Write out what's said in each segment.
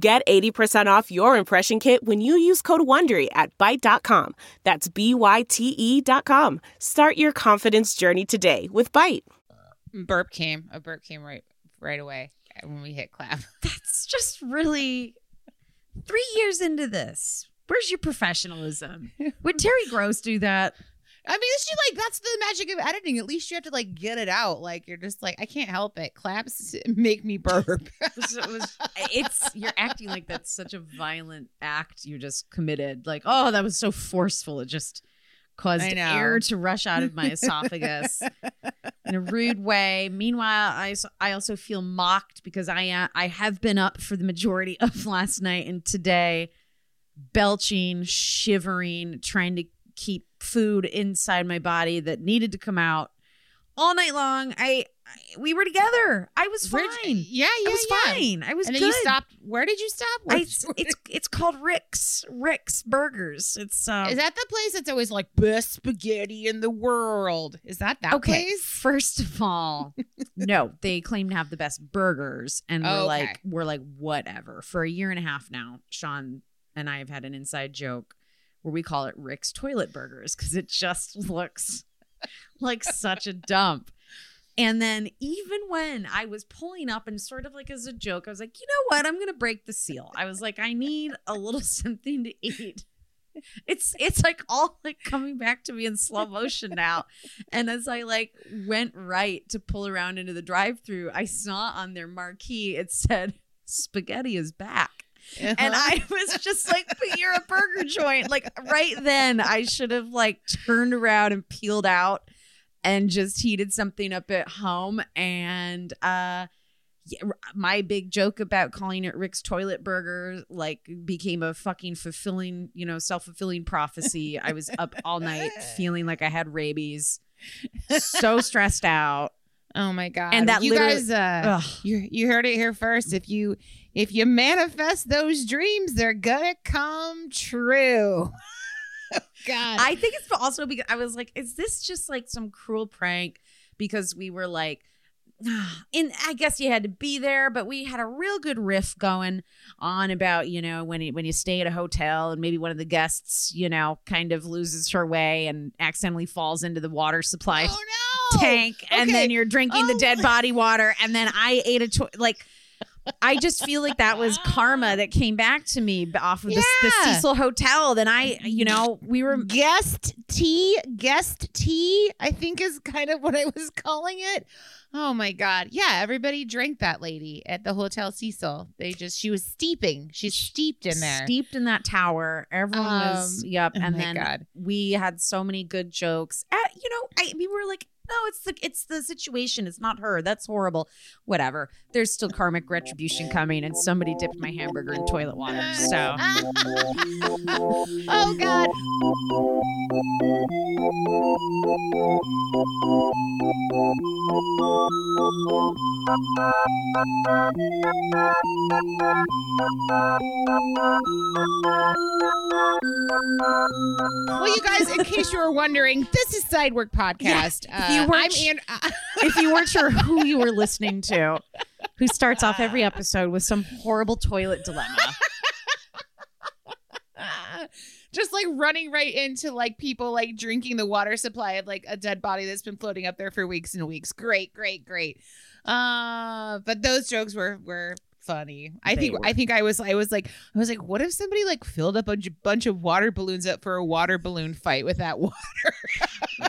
Get 80% off your impression kit when you use code WONDERY at Byte.com. That's BYTE.com. Start your confidence journey today with Byte. A burp came right away when we hit clap. That's just really 3 years into this. Where's your professionalism? Would Terry Gross do that? I mean, that's the magic of editing. At least you have to get it out. You're just I can't help it. Claps make me burp. You're acting like that's such a violent act you just committed. That was so forceful. It just caused air to rush out of my esophagus in a rude way. Meanwhile, I also feel mocked because I have been up for the majority of last night and today, belching, shivering, trying to keep food inside my body that needed to come out all night long. We were together. I was fine. Fine. I was. And then good. You stopped. Where did you stop? It's called Rick's Burgers. It's is that the place that's always best spaghetti in the world? Is that okay, place? First of all, no. They claim to have the best burgers, and we're like whatever. For a year and a half now, Sean and I have had an inside joke where we call it Rick's Toilet Burgers because it just looks like such a dump. And then even when I was pulling up and sort of as a joke, I was like, you know what? I'm going to break the seal. I was like, I need a little something to eat. It's all coming back to me in slow motion now. And as I went right to pull around into the drive-thru, I saw on their marquee, it said, spaghetti is back. Uh-huh. And I was just but you're a burger joint. Right then, I should have turned around and peeled out and just heated something up at home. And my big joke about calling it Rick's Toilet Burger became a fucking fulfilling, self-fulfilling prophecy. I was up all night feeling like I had rabies, so stressed out. Oh my God! And that you guys, you heard it here first. If you manifest those dreams, they're gonna come true. God, I think it's also because I was is this just some cruel prank? Because we were and I guess you had to be there, but we had a real good riff going on about when you stay at a hotel and maybe one of the guests kind of loses her way and accidentally falls into the water supply. Oh no. Tank, okay. And then you're drinking the dead body water, and then I ate a I just feel like that was karma that came back to me off of the Cecil Hotel. Then we were guest tea, I think is kind of what I was calling it. Oh my God. Yeah. Everybody drank that lady at the Hotel Cecil. She was steeping. She's steeped in there. Steeped in that tower. Everyone was. Yep. Oh, and then God. We had so many good jokes. We were no, it's the situation. It's not her. That's horrible. Whatever. There's still karmic retribution coming, and somebody dipped my hamburger in toilet water. So. Oh, God. Well, you guys, in case you were wondering, this is Sidework Podcast. Yeah. If you weren't sure who you were listening to, who starts off every episode with some horrible toilet dilemma. Just running right into people drinking the water supply of a dead body that's been floating up there for weeks and weeks. Great. But those jokes were funny. I was like, what if somebody filled up a bunch of water balloons up for a water balloon fight with that water?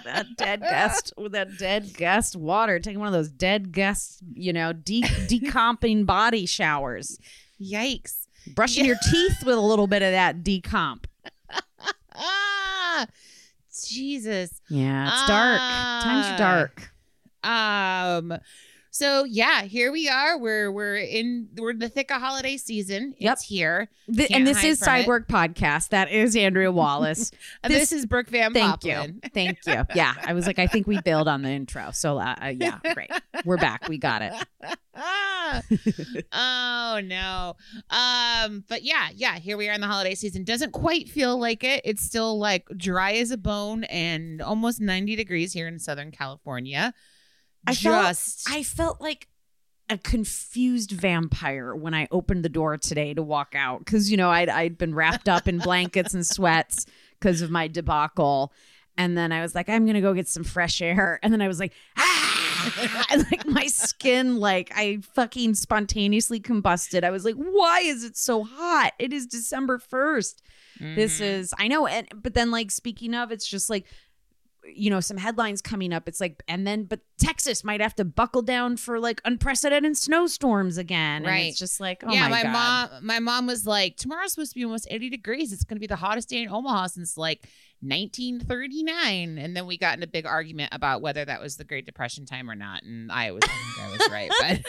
That dead guest water. Taking one of those dead guests, decomping body showers. Yikes. Brushing your teeth with a little bit of that decomp. Jesus. Yeah, it's dark. Times are dark. So yeah, here we are. We're in the thick of holiday season. Yep. It's here. And this is Sidework Podcast. That is Andrea Wallace. This is Brooke Van Poppen. Thank you. Yeah, I was like, I think we bailed on the intro. So yeah, great. We're back. We got it. Oh no. But yeah, here we are in the holiday season. Doesn't quite feel like it. It's still like dry as a bone and almost 90 degrees here in Southern California. I felt like a confused vampire when I opened the door today to walk out because, you know, I'd been wrapped up in blankets and sweats because of my debacle. And then I was like, I'm going to go get some fresh air. And then I was like, and like my skin, like I fucking spontaneously combusted. I was like, why is it so hot? It is December 1st. Mm-hmm. This is, I know. But then like, speaking of, it's just like, you know, some headlines coming up. It's like, and then, but Texas might have to buckle down for like unprecedented snowstorms again. Right. And it's just like, oh yeah, my God. My mom was like, tomorrow's supposed to be almost 80 degrees. It's going to be the hottest day in Omaha since like 1939. And then we got in a big argument about whether that was the Great Depression time or not. And I think I was right. But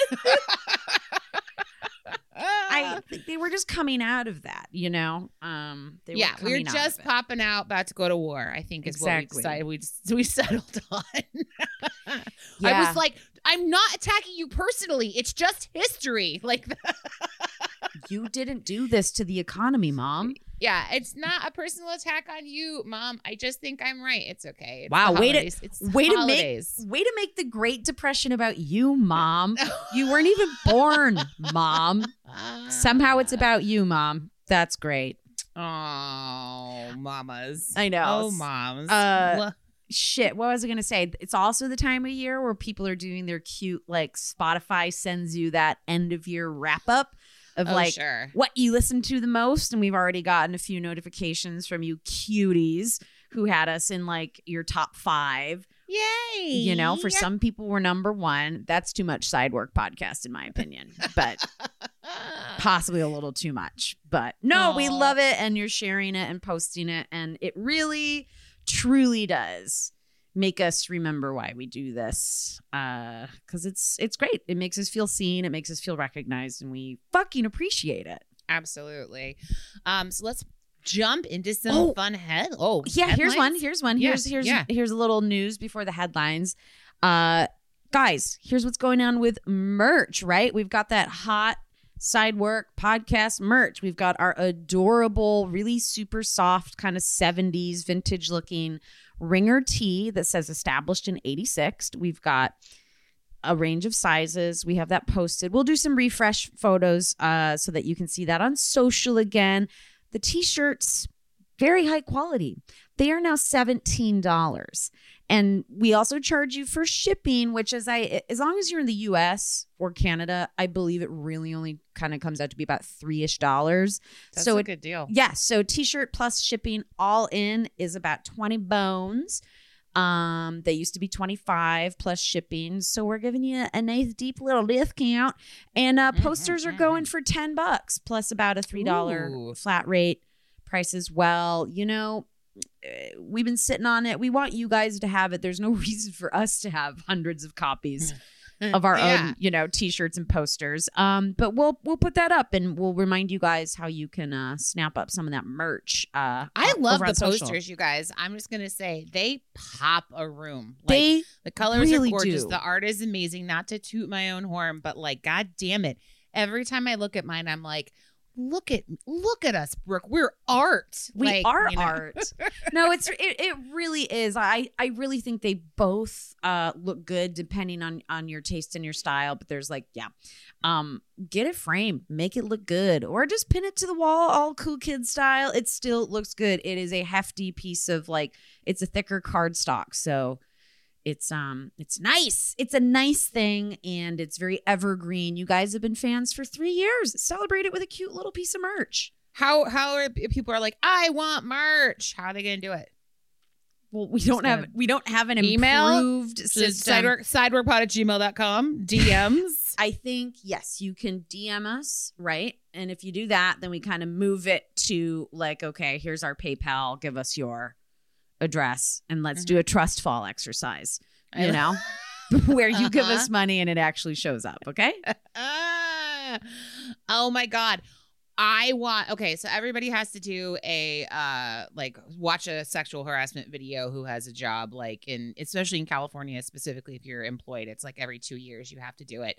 I think they were just coming out of that, you know? We were just popping out, about to go to war, I think is exactly what we decided. We settled on. Yeah. I was like, I'm not attacking you personally. It's just history. Like, you didn't do this to the economy, Mom. Yeah, it's not a personal attack on you, Mom. I just think I'm right. It's okay. It's wow, way to make the Great Depression about you, Mom. You weren't even born, Mom. Somehow it's about you, Mom. That's great. Oh, mamas. I know. Oh, moms. Shit, what was I gonna say? It's also the time of year where people are doing their cute, like Spotify sends you that end of year wrap up. What you listen to the most. And we've already gotten a few notifications from you cuties who had us in like your top 5. Yay. You know, for some people we're number 1. That's too much Sidework Podcast, in my opinion, but possibly a little too much. But no, we love it. And you're sharing it and posting it. And it really, truly does make us remember why we do this, because it's great. It makes us feel seen. It makes us feel recognized, and we fucking appreciate it. Absolutely. So let's jump into some fun head. Oh, yeah. Headlines? Here's one. Yeah, here's a little news before the headlines. Guys, here's what's going on with merch. Right, we've got that hot Sidework Podcast merch. We've got our adorable, really super soft, kind of 70s vintage looking ringer tee that says established in 86. We've got a range of sizes. We have that posted. We'll do some refresh photos so that you can see that on social again. The t-shirts, very high quality. They are now $17. And we also charge you for shipping, which as long as you're in the US or Canada, I believe it really only kind of comes out to be about $3-ish. That's a good deal. Yeah. So t-shirt plus shipping all in is about 20 bones. They used to be 25 plus shipping. So we're giving you a nice deep little discount. And posters are going for $10 plus about a $3 flat rate price as well. You know, we've been sitting on it. We want you guys to have it. There's no reason for us to have hundreds of copies of our own, you know, t-shirts and posters. But we'll put that up and we'll remind you guys how you can snap up some of that merch. I love the posters, you guys. I'm just gonna say they pop a room. Like, they the colors really are gorgeous. The art is amazing. Not to toot my own horn, but like, god damn it, every time I look at mine, I'm like, Look at us, Brooke. We're art. We are art. No, it really is. I really think they both look good depending on your taste and your style. But there's like, get it framed, make it look good, or just pin it to the wall, all cool kid style. It still looks good. It is a hefty piece of like, it's a thicker cardstock, so it's nice. It's a nice thing, and it's very evergreen. You guys have been fans for 3 years. Celebrate it with a cute little piece of merch. How are people are like, I want merch? How are they going to do it? Well, we don't have an improved system. Sideworkpod@gmail.com. DMs. I think, yes, you can DM us, right? And if you do that, then we kind of move it to like, okay, here's our PayPal. Give us your address and let's do a trust fall exercise, you know? where you give us money and it actually shows up. Okay. Oh my God. Okay, so everybody has to do a watch a sexual harassment video who has a job, especially in California, specifically if you're employed, it's like every 2 years you have to do it.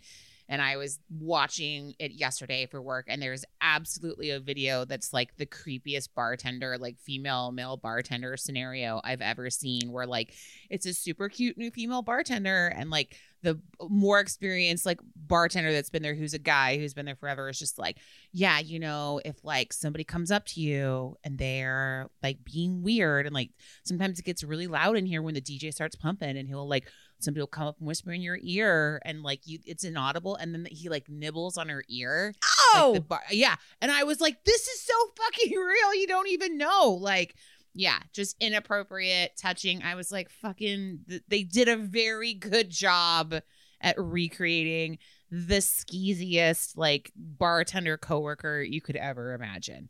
And I was watching it yesterday for work, and there's absolutely a video that's like the creepiest bartender, like female male bartender scenario I've ever seen, where like it's a super cute new female bartender and like the more experienced like bartender that's been there, who's a guy who's been there forever, is just like, yeah, you know, if like somebody comes up to you and they're like being weird, and like sometimes it gets really loud in here when the DJ starts pumping, and he'll like, somebody will come up and whisper in your ear, and like you, it's inaudible, and then he like nibbles on her ear. Oh, like yeah. And I was like, this is so fucking real. You don't even know. Like, yeah, just inappropriate touching. I was like, fucking, they did a very good job at recreating the skeeziest like bartender coworker you could ever imagine.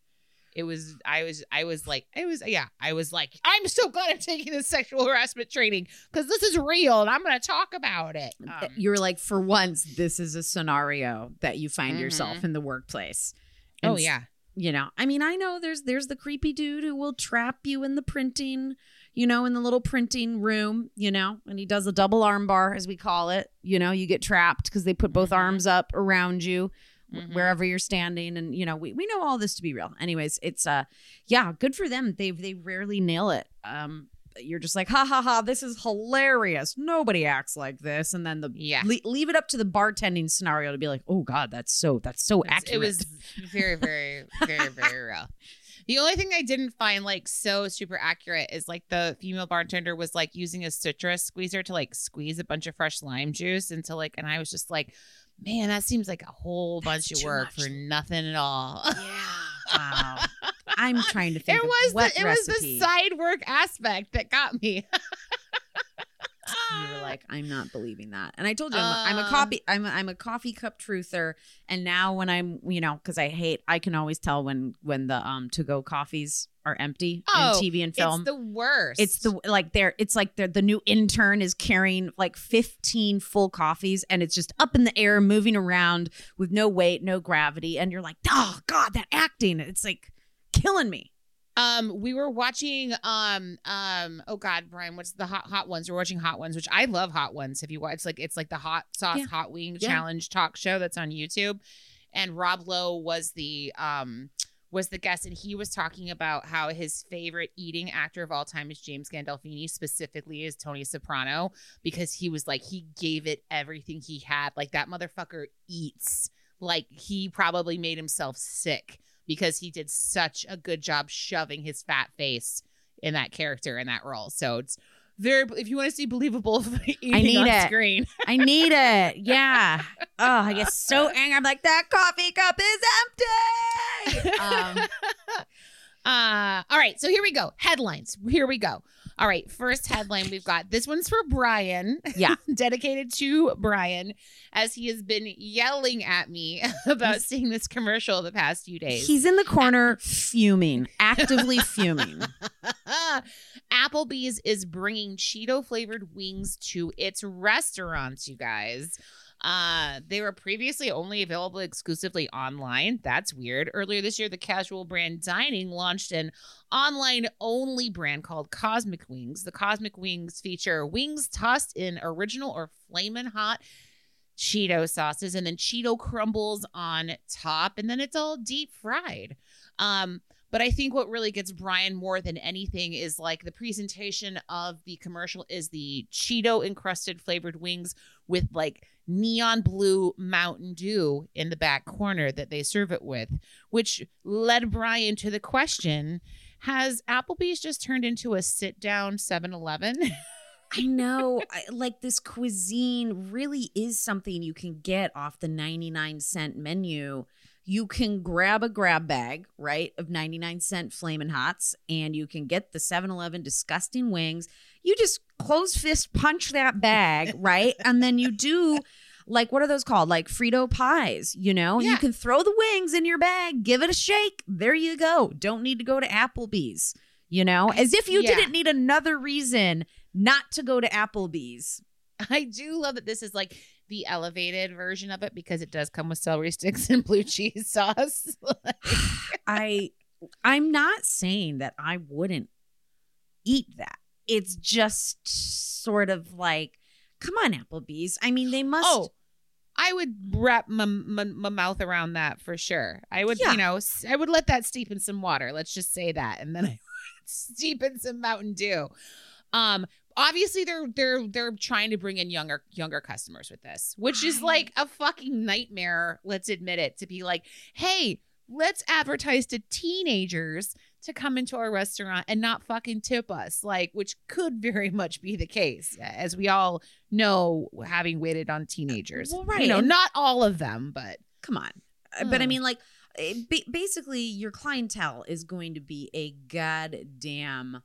I was like, I'm so glad I'm taking this sexual harassment training because this is real and I'm going to talk about it. You were like, for once, this is a scenario that you find yourself in the workplace. And, oh, yeah. You know, I mean, I know there's the creepy dude who will trap you in the printing, you know, in the little printing room, you know, and he does a double arm bar, as we call it. You know, you get trapped because they put both arms up around you. Wherever you're standing, and you know we know all this to be real. Anyways, it's yeah, good for them. They rarely nail it. You're just like, ha ha ha, this is hilarious. Nobody acts like this. And then leave it up to the bartending scenario to be like, oh God, that's so accurate. It was very very very very real. The only thing I didn't find like so super accurate is like the female bartender was like using a citrus squeezer to like squeeze a bunch of fresh lime juice into like, and I was just like, man, that seems like a whole bunch of work for nothing at all. Yeah. Wow. I'm trying to think. It was the side work aspect that got me. You were like, I'm not believing that. And I told you, I'm a coffee cup truther. And now when I'm, you know, because I can always tell when the to-go coffees are empty in TV and film. It's the worst. The new intern is carrying like 15 full coffees, and it's just up in the air, moving around with no weight, no gravity. And you're like, oh God, that acting. It's like killing me. We were watching, oh God, Brian, what's the hot ones? We're watching Hot Ones, which I love Hot Ones. Have you watched, it's like the hot sauce, hot wing challenge talk show that's on YouTube. And Rob Lowe was the guest, and he was talking about how his favorite eating actor of all time is James Gandolfini, specifically is Tony Soprano, because he was like, he gave it everything he had. Like that motherfucker eats, like he probably made himself sick, because he did such a good job shoving his fat face in that character, in that role. So it's very, if you want to see believable eating screen. I need it. Yeah. Oh, I get so angry. I'm like, that coffee cup is empty. All right. So here we go. Headlines. Here we go. All right. First headline we've got. This one's for Brian. Yeah. Dedicated to Brian, as he has been yelling at me about seeing this commercial the past few days. He's in the corner fuming, actively fuming. Applebee's is bringing Cheeto flavored wings to its restaurants, you guys. They were previously only available exclusively online. That's weird. Earlier this year, the casual brand Dining launched an online-only brand called Cosmic Wings. The Cosmic Wings feature wings tossed in original or flamin' hot Cheeto sauces, and then Cheeto crumbles on top, and then it's all deep fried. But I think what really gets Brian more than anything is like the presentation of the commercial is the Cheeto encrusted flavored wings with like neon blue Mountain Dew in the back corner that they serve it with, which led Brian to the question, has Applebee's just turned into a sit down 7-Eleven? I know, like this cuisine really is something you can get off the 99-cent menu. You can grab a grab bag, right, of 99-cent Flamin' Hots, and you can get the 7-Eleven disgusting wings. You just close fist punch that bag, right? And then you do, like, what are those called? Like Frito pies, you know? Yeah. You can throw the wings in your bag, give it a shake. There you go. Don't need to go to Applebee's, you know? As if you didn't need another reason not to go to Applebee's. I do love that this is like the elevated version of it because it does come with celery sticks and blue cheese sauce. Like, I'm not saying that I wouldn't eat that. It's just sort of like, come on, Applebee's. I mean, they must. Oh, I would wrap my mouth around that for sure. I would, yeah. You know, I would let that steep in some water. Let's just say that. And then I steep in some Mountain Dew. Obviously, they're trying to bring in younger customers with this, which is like a fucking nightmare. Let's admit it. To be like, hey, let's advertise to teenagers to come into our restaurant and not fucking tip us, like, which could very much be the case, as we all know, having waited on teenagers. Well, right. You know, not all of them, but come on. But I mean, like, basically, your clientele is going to be a goddamn,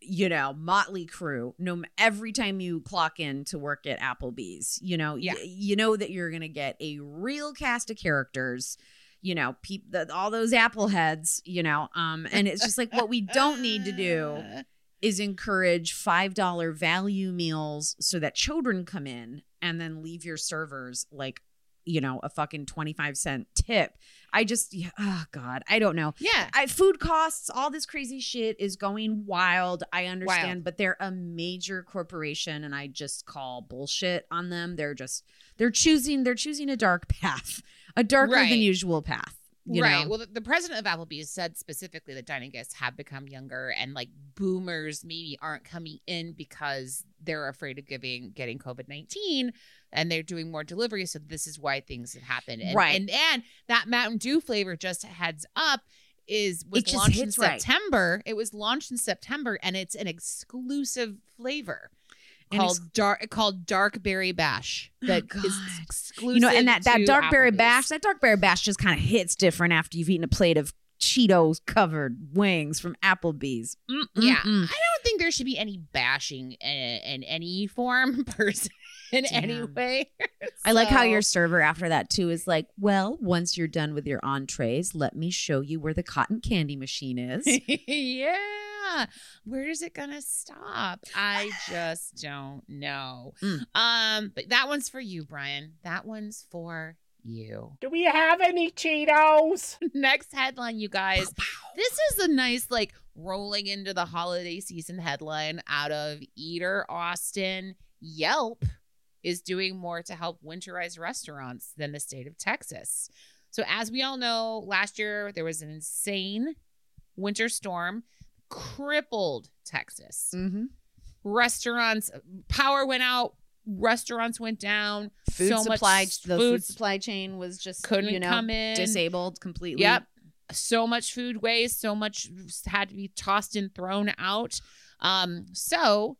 you know, motley crew. Every time you clock in to work at Applebee's, you know, yeah. You know that you're going to get a real cast of characters, you know, all those apple heads, you know, and it's just like what we don't need to do is encourage $5 value meals so that children come in and then leave your servers like, you know, a fucking 25-cent tip. I just, oh God, I don't know. Yeah. Food costs, all this crazy shit is going wild. I understand, but they're a major corporation and I just call bullshit on them. They're choosing a dark path, a darker than usual path. You know? Well, the president of Applebee's said specifically that dining guests have become younger and like boomers maybe aren't coming in because they're afraid of getting COVID-19 and they're doing more delivery. So this is why things have happened. And that Mountain Dew flavor, just heads up, was launched in September. It was launched in September and it's an exclusive flavor. Called Dark Berry Bash. That is exclusive. You know, and that Dark Berry Bash, just kind of hits different after you've eaten a plate of Cheetos covered wings from Applebee's. Yeah, I don't think there should be any bashing in any form, person, in any way. So. I like how your server after that too is like, well, once you're done with your entrees, let me show you where the cotton candy machine is. Yeah. Where is it gonna stop? I just don't know. But that one's for you, Brian. That one's for you. Do we have any Cheetos? Next headline, you guys. This is a nice, like, rolling into the holiday season headline out of Eater Austin. Yelp is doing more to help winterize restaurants than the state of Texas. So as we all know, last year there was an insane winter storm. Crippled Texas. Mm-hmm. Restaurants, power went out, restaurants went down. Food supply chain was just come in, disabled completely. Yep. So much food waste, so much had to be tossed and thrown out. So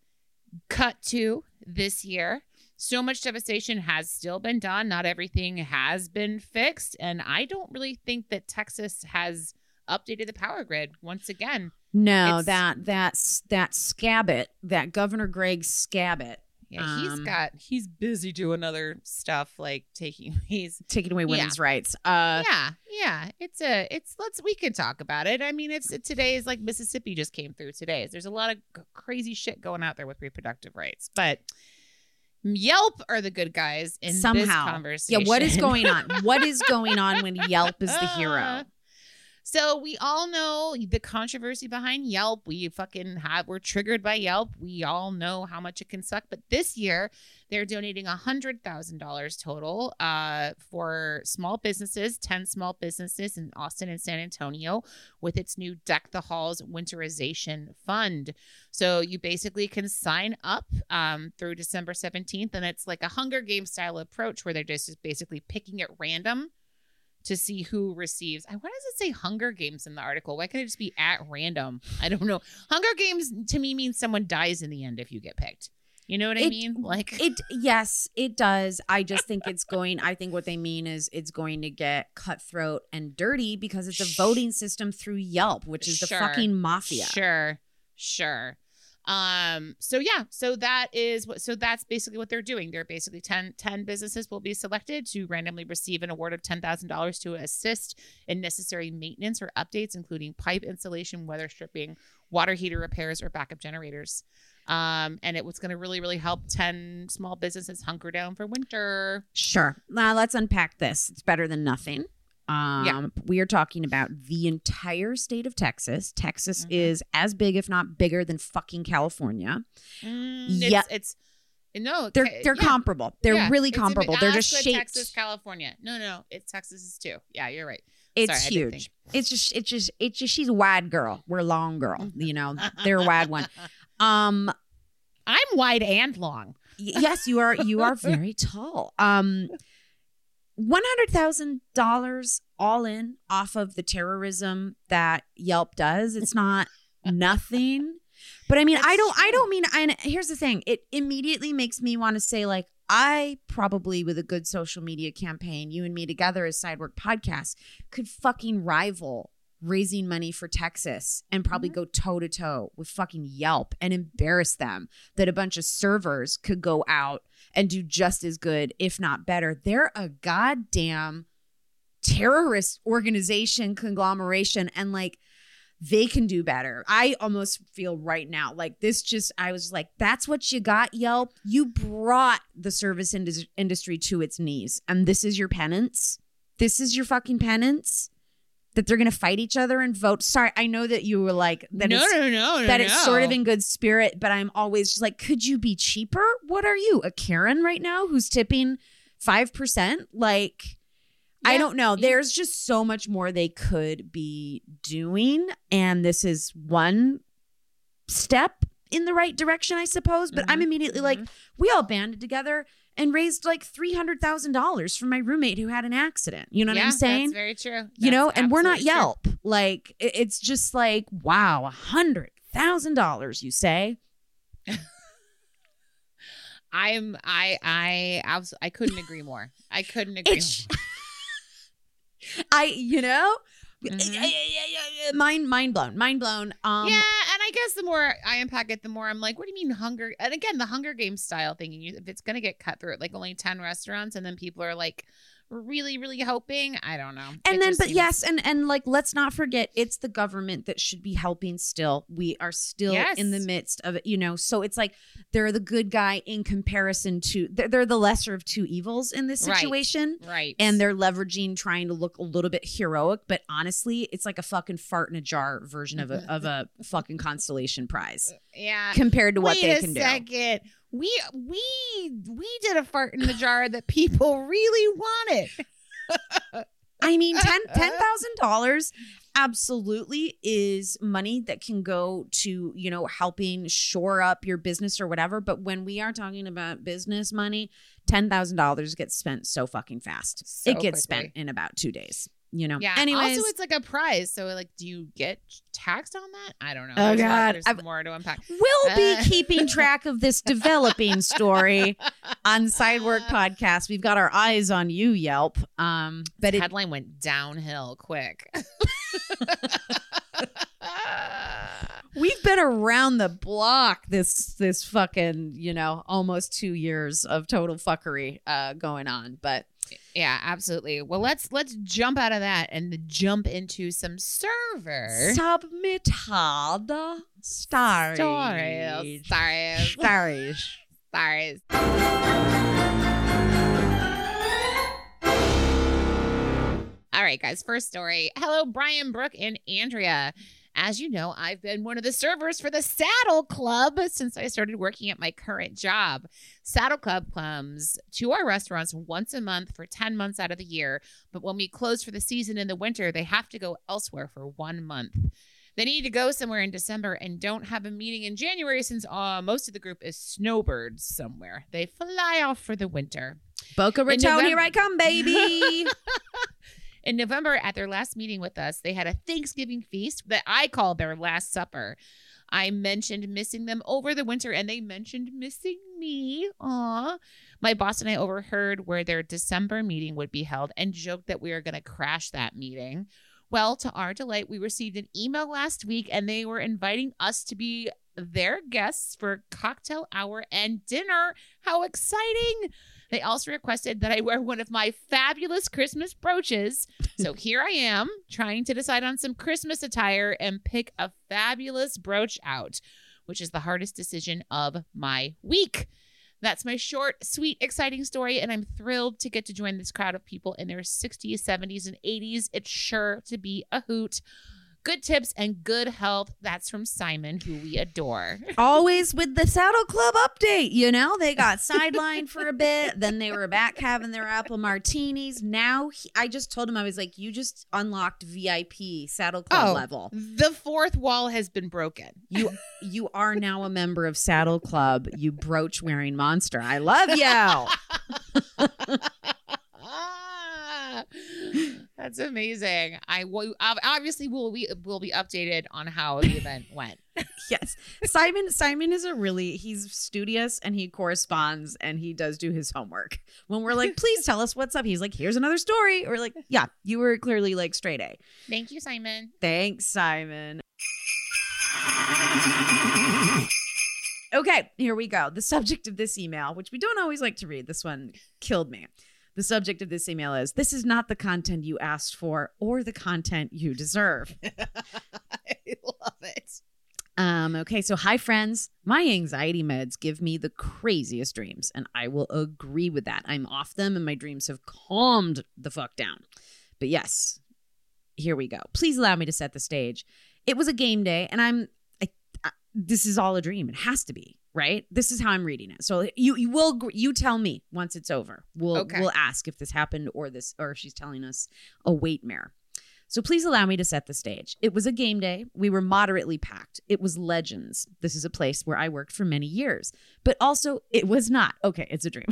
cut to this year. So much devastation has still been done. Not everything has been fixed. And I don't really think that Texas has updated the power grid once again. No, that Scabbett, that Governor Greg Scabbett. Yeah, he's busy doing other stuff like taking away women's rights. Yeah. We can talk about it. I mean, today is like Mississippi just came through today. There's a lot of crazy shit going out there with reproductive rights, but Yelp are the good guys in this conversation. Yeah, what is going on? What is going on when Yelp is the hero? So we all know the controversy behind Yelp. We're triggered by Yelp. We all know how much it can suck. But this year, they're donating $100,000 total for small businesses, 10 small businesses in Austin and San Antonio with its new Deck the Halls Winterization Fund. So you basically can sign up through December 17th. And it's like a Hunger Games style approach where they're just basically picking at random to see who receives. Why does it say Hunger Games in the article? Why can't it just be at random? I don't know. Hunger Games to me means someone dies in the end if you get picked. You know what I mean? Like it. Yes, it does. I just think I think what they mean is it's going to get cutthroat and dirty because it's a voting system through Yelp, which is the fucking mafia. Sure. That's basically what they're doing. They're basically 10 businesses will be selected to randomly receive an award of $10,000 to assist in necessary maintenance or updates, including pipe installation, weather stripping, water heater repairs, or backup generators. And it was going to really, really help 10 small businesses hunker down for winter. Sure. Now let's unpack this. It's better than nothing. We are talking about the entire state of Texas. Texas is as big, if not bigger, than fucking California. They're comparable. They're really comparable. They're just shaped. Texas, California. No, it's Texas too. Yeah, you're right. It's huge. It's just she's a wide girl. We're a long girl. You know, they're a wide one. I'm wide and long. Yes, you are. You are very tall. $100,000 all in off of the terrorism that Yelp does. It's not nothing. But I mean, I don't mean, here's the thing. It immediately makes me want to say, like, I probably, with a good social media campaign, you and me together as Sidework Podcast, could fucking rival raising money for Texas and probably go toe-to-toe with fucking Yelp and embarrass them, that a bunch of servers could go out and do just as good, if not better. They're a goddamn terrorist organization, conglomeration, and like, they can do better. I almost feel right now like this just, I was like, that's what you got, Yelp. You brought the service industry to its knees, and this is your penance. This is your fucking penance. That they're going to fight each other and vote. Sorry, I know that you were like, it's sort of in good spirit, but I'm always just like, could you be cheaper? What are you, a Karen right now who's tipping 5%? Like, yeah, I don't know. There's just so much more they could be doing. And this is one step in the right direction, I suppose. But I'm immediately like, we all banded together and raised like $300,000 from my roommate who had an accident. You know what I'm saying? Yeah, that's very true. That's, you know, and we're not Yelp. True. Like, it's just like, wow, $100,000, you say? I couldn't agree more. More. Mind blown. Yeah, and I guess the more I unpack it, the more I'm like, what do you mean hunger? And again, the Hunger Games style thing. If it's going to get cutthroat, like only 10 restaurants, and then people are like really, really hoping. I don't know. And then let's not forget, it's the government that should be helping still. We are still in the midst of it, you know. So it's like they're the good guy in comparison to, they're the lesser of two evils in this situation. Right. And they're leveraging, trying to look a little bit heroic, but honestly, it's like a fucking fart in a jar version of a fucking constellation prize. Yeah. Compared to what they can do. Wait a second. We did a fart in the jar that people really wanted. I mean, $10,000 absolutely is money that can go to, you know, helping shore up your business or whatever. But when we are talking about business money, $10,000 gets spent so fucking fast. So it gets quickly spent in about 2 days. You know, yeah. Anyways. Also, it's like a prize. So, like, do you get taxed on that? I don't know. Oh, God. There's more to unpack. We'll be keeping track of this developing story on Sidework Podcast. We've got our eyes on you, Yelp. But the headline went downhill quick. We've been around the block this fucking, you know, almost 2 years of total fuckery going on. But yeah, absolutely. Well, let's jump out of that and jump into some server submitted stories. All right, guys. First story. Hello, Brian, Brooke, and Andrea. As you know, I've been one of the servers for the Saddle Club since I started working at my current job. Saddle Club comes to our restaurants once a month for 10 months out of the year. But when we close for the season in the winter, they have to go elsewhere for 1 month. They need to go somewhere in December and don't have a meeting in January since most of the group is snowbirds somewhere. They fly off for the winter. Boca Raton, here I come, baby. In November, at their last meeting with us, they had a Thanksgiving feast that I call their last supper. I mentioned missing them over the winter, and they mentioned missing me. Aw. My boss and I overheard where their December meeting would be held and joked that we were going to crash that meeting. Well, to our delight, we received an email last week, and they were inviting us to be their guests for cocktail hour and dinner. How exciting! They also requested that I wear one of my fabulous Christmas brooches. So here I am trying to decide on some Christmas attire and pick a fabulous brooch out. which is the hardest decision of my week. That's my short, sweet, exciting story, and I'm thrilled to get to join this crowd of people in their 60s, 70s, and 80s. It's sure to be a hoot. Good tips and good health. That's from Simon, who we adore. Always with the Saddle Club update. You know, they got sidelined for a bit. Then they were back having their apple martinis. Now, I just told him, I was like, you just unlocked VIP Saddle Club level. The fourth wall has been broken. You are now a member of Saddle Club, you brooch-wearing monster. I love you. That's amazing. Obviously will be updated on how the event went. Yes. Simon is he's studious and he corresponds and he does do his homework. When we're like, please tell us what's up, he's like, here's another story. Or like, yeah, you were clearly like straight A. Thank you, Simon. Thanks, Simon. Okay, here we go. The subject of this email, which we don't always like to read. This one killed me. The subject of this email is, this is not the content you asked for or the content you deserve. I love it. Okay, so hi, friends. My anxiety meds give me the craziest dreams, and I will agree with that. I'm off them, and my dreams have calmed the fuck down. But yes, here we go. Please allow me to set the stage. It was a game day, and this is all a dream. It has to be. Right? This is how I'm reading it. So you tell me once it's over. We'll ask if this happened or if she's telling us a waitmare. So please allow me to set the stage. It was a game day. We were moderately packed. It was Legends. This is a place where I worked for many years, but also it was not. Okay, it's a dream.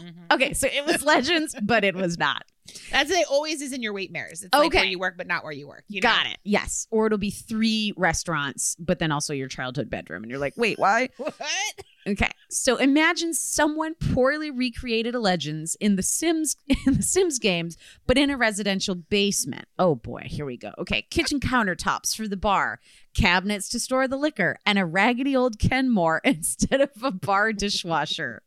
Mm-hmm. Okay, so it was Legends, but it was not. That's what it always is in your waitmares. It's like where you work, but not where you work. You know? Got it. Yes. Or it'll be 3 restaurants, but then also your childhood bedroom. And you're like, wait, why? What? Okay. So imagine someone poorly recreated a Legends in the Sims games, but in a residential basement. Oh boy, here we go. Okay. Kitchen countertops for the bar, cabinets to store the liquor, and a raggedy old Kenmore instead of a bar dishwasher.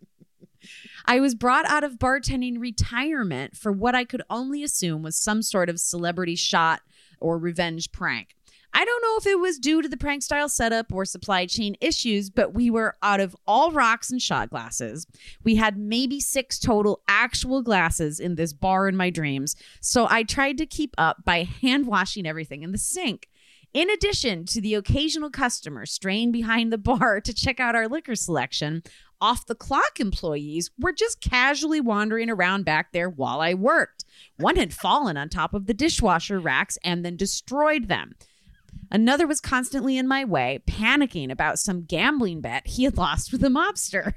I was brought out of bartending retirement for what I could only assume was some sort of celebrity shot or revenge prank. I don't know if it was due to the prank style setup or supply chain issues, but we were out of all rocks and shot glasses. We had maybe 6 total actual glasses in this bar in my dreams, so I tried to keep up by hand washing everything in the sink. In addition to the occasional customer straying behind the bar to check out our liquor selection, off-the-clock employees were just casually wandering around back there while I worked. One had fallen on top of the dishwasher racks and then destroyed them. Another was constantly in my way, panicking about some gambling bet he had lost with a mobster.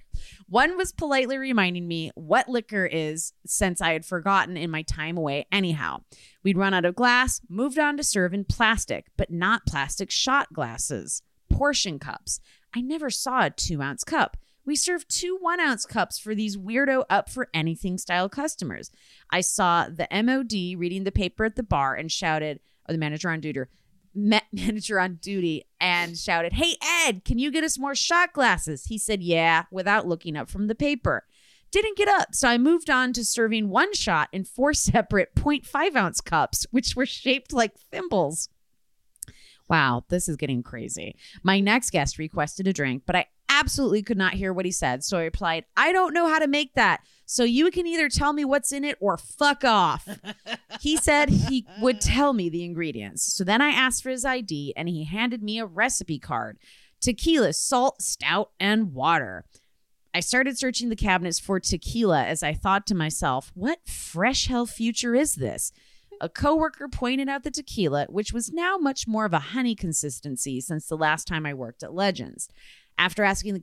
One was politely reminding me what liquor is, since I had forgotten in my time away anyhow. We'd run out of glass, moved on to serve in plastic, but not plastic shot glasses, portion cups. I never saw a 2-ounce cup. We served 2 1-ounce cups for these weirdo up-for-anything style customers. I saw the MOD reading the paper at the bar and shouted, or the manager on duty and shouted, "Hey, Ed, can you get us more shot glasses?" He said, "Yeah," without looking up from the paper. Didn't get up, so I moved on to serving one shot in 4 separate 0.5-ounce cups, which were shaped like thimbles. Wow, this is getting crazy. My next guest requested a drink, but I absolutely could not hear what he said, so I replied, "I don't know how to make that, so you can either tell me what's in it or fuck off." He said he would tell me the ingredients. So then I asked for his ID, and he handed me a recipe card: tequila, salt, stout, and water. I started searching the cabinets for tequila as I thought to myself, what fresh hell future is this? A coworker pointed out the tequila, which was now much more of a honey consistency since the last time I worked at Legends. After asking the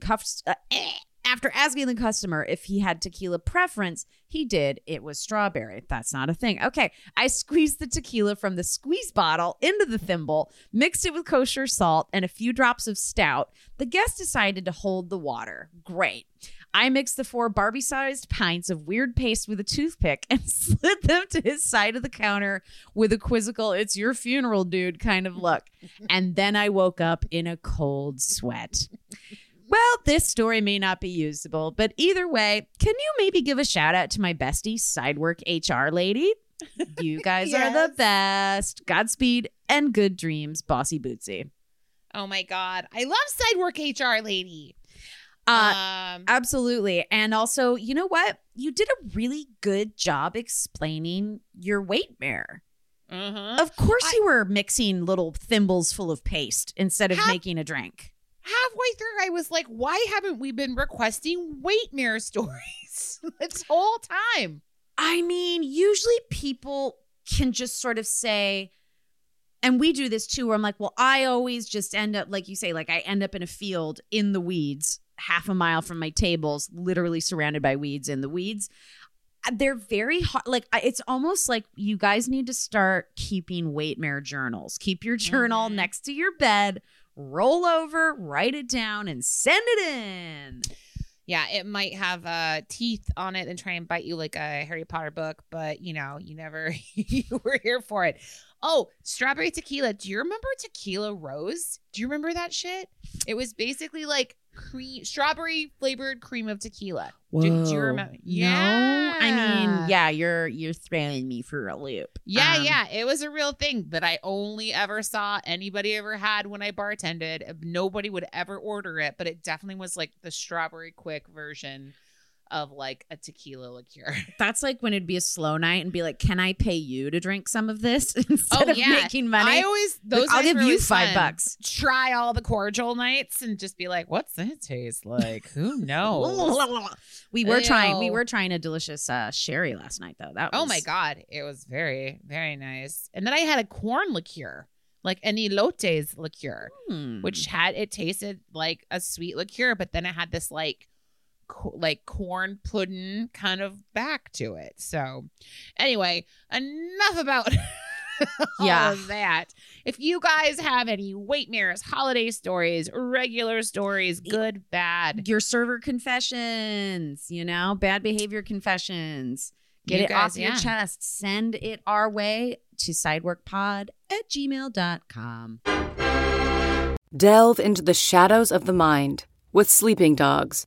customer if he had tequila preference, he did. It was strawberry. That's not a thing. Okay. I squeezed the tequila from the squeeze bottle into the thimble, mixed it with kosher salt and a few drops of stout. The guest decided to hold the water. Great. I mixed the 4 Barbie-sized pints of weird paste with a toothpick and slid them to his side of the counter with a quizzical, "It's your funeral, dude," kind of look. And then I woke up in a cold sweat. Well, this story may not be usable, but either way, can you maybe give a shout out to my bestie, Sidework HR lady? You guys yes. are the best. Godspeed and good dreams, Bossy Bootsy. Oh my God. I love Sidework HR lady. Absolutely. And also, you know what? You did a really good job explaining your weight mare. Uh-huh. Of course you were mixing little thimbles full of paste instead of making a drink. Halfway through, I was like, why haven't we been requesting weight mare stories this whole time? I mean, usually people can just sort of say, and we do this too, where I'm like, well, I always just end up, like you say, like I end up in a field in the weeds, half a mile from my tables, literally surrounded by weeds in the weeds. They're very hard. Like, it's almost like you guys need to start keeping weight mare journals. Keep your journal next to your bed, roll over, write it down, and send it in. Yeah, it might have teeth on it and try and bite you like a Harry Potter book, but you know, you never you were here for it. Oh, strawberry tequila. Do you remember Tequila Rose? Do you remember that shit? It was basically like strawberry flavored cream of tequila. Whoa. Do you remember? Yeah. No? I mean, yeah, you're throwing me for a loop. Yeah, yeah. It was a real thing that I only ever saw anybody ever had when I bartended. Nobody would ever order it, but it definitely was like the strawberry quick version of like a tequila liqueur. That's like when it'd be a slow night and be like, can I pay you to drink some of this instead of making money? I always, those like, I'll give you $5. Try all the cordial nights and just be like, what's that taste like? Who knows? We were trying a delicious sherry last night though. That was, oh my God. It was very, very nice. And then I had a corn liqueur, like an elotes liqueur, which tasted like a sweet liqueur, but then it had this like corn pudding kind of back to it. So anyway, enough about all of that. If you guys have any weight mares, holiday stories, regular stories, good, bad, your server confessions, you know, bad behavior confessions, get you it guys, off your chest, send it our way to sideworkpod@gmail.com. Delve into the shadows of the mind with Sleeping Dogs,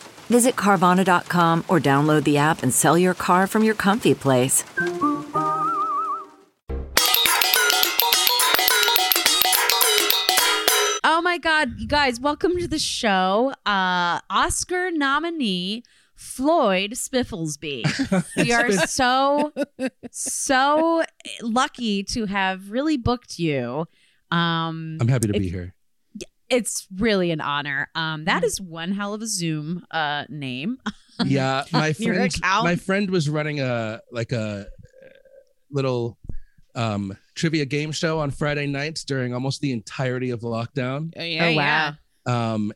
Visit Carvana.com or download the app and sell your car from your comfy place. Oh my God, you guys, welcome to the show. Oscar nominee Floyd Spifflesby. We are so lucky to have really booked you. I'm happy to be here. It's really an honor. That is one hell of a Zoom name. Yeah, my friend was running a little trivia game show on Friday nights during almost the entirety of lockdown. Oh wow.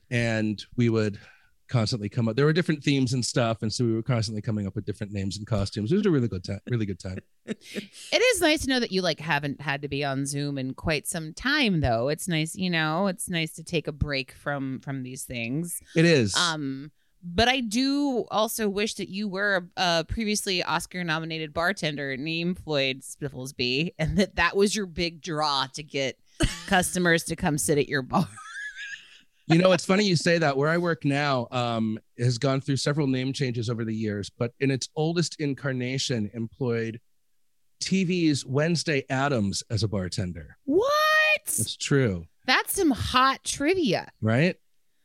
And we would constantly come up. There were different themes and stuff, and so we were constantly coming up with different names and costumes. It was a really good time. Really good time. It is nice to know that you like haven't had to be on Zoom in quite some time, though. It's nice, you know. It's nice to take a break from these things. It is. But I do also wish that you were a previously Oscar-nominated bartender named Floyd Spifflesby, and that was your big draw to get customers to come sit at your bar. You know, it's funny you say that. Where I work now has gone through several name changes over the years, but in its oldest incarnation employed TV's Wednesday Addams as a bartender. What? That's true. That's some hot trivia. Right?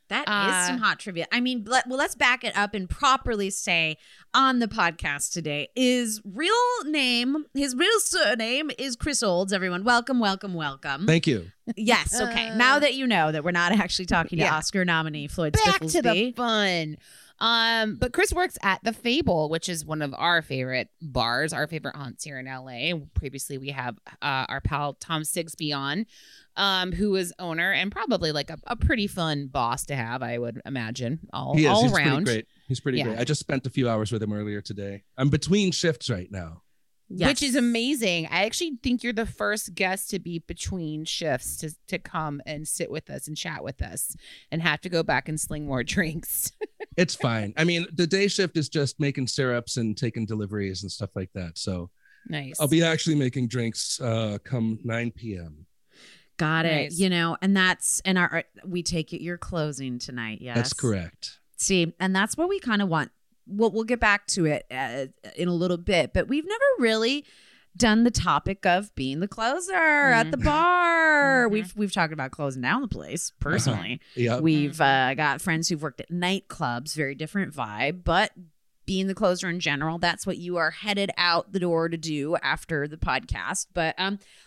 That is some hot trivia. I mean, let's back it up and properly say on the podcast today, his real surname is Chris Olds, everyone. Welcome, welcome, welcome. Thank you. Yes, okay. Now that you know that we're not actually talking to Oscar nominee Floyd Spifflesby. Back to the fun. But Chris works at The Fable, which is one of our favorite bars, our favorite haunts here in LA. Previously, we have our pal Tom Sigsby on, who is owner and probably like a pretty fun boss to have, I would imagine, all he's around. Pretty great. He's pretty great. I just spent a few hours with him earlier today. I'm between shifts right now. Yes. Which is amazing. I actually think you're the first guest to be between shifts to come and sit with us and chat with us and have to go back and sling more drinks. It's fine. I mean, the day shift is just making syrups and taking deliveries and stuff like that. So nice. I'll be actually making drinks come 9 p.m. Got it. Nice. You know, and that's we take it you're closing tonight. Yes, that's correct. See, and that's what we kind of want. We'll get back to it in a little bit, but we've never really done the topic of being the closer at the bar. We've talked about closing down the place personally. Yep. We've got friends who've worked at nightclubs, very different vibe, but being the closer in general, that's what you are headed out the door to do after the podcast. But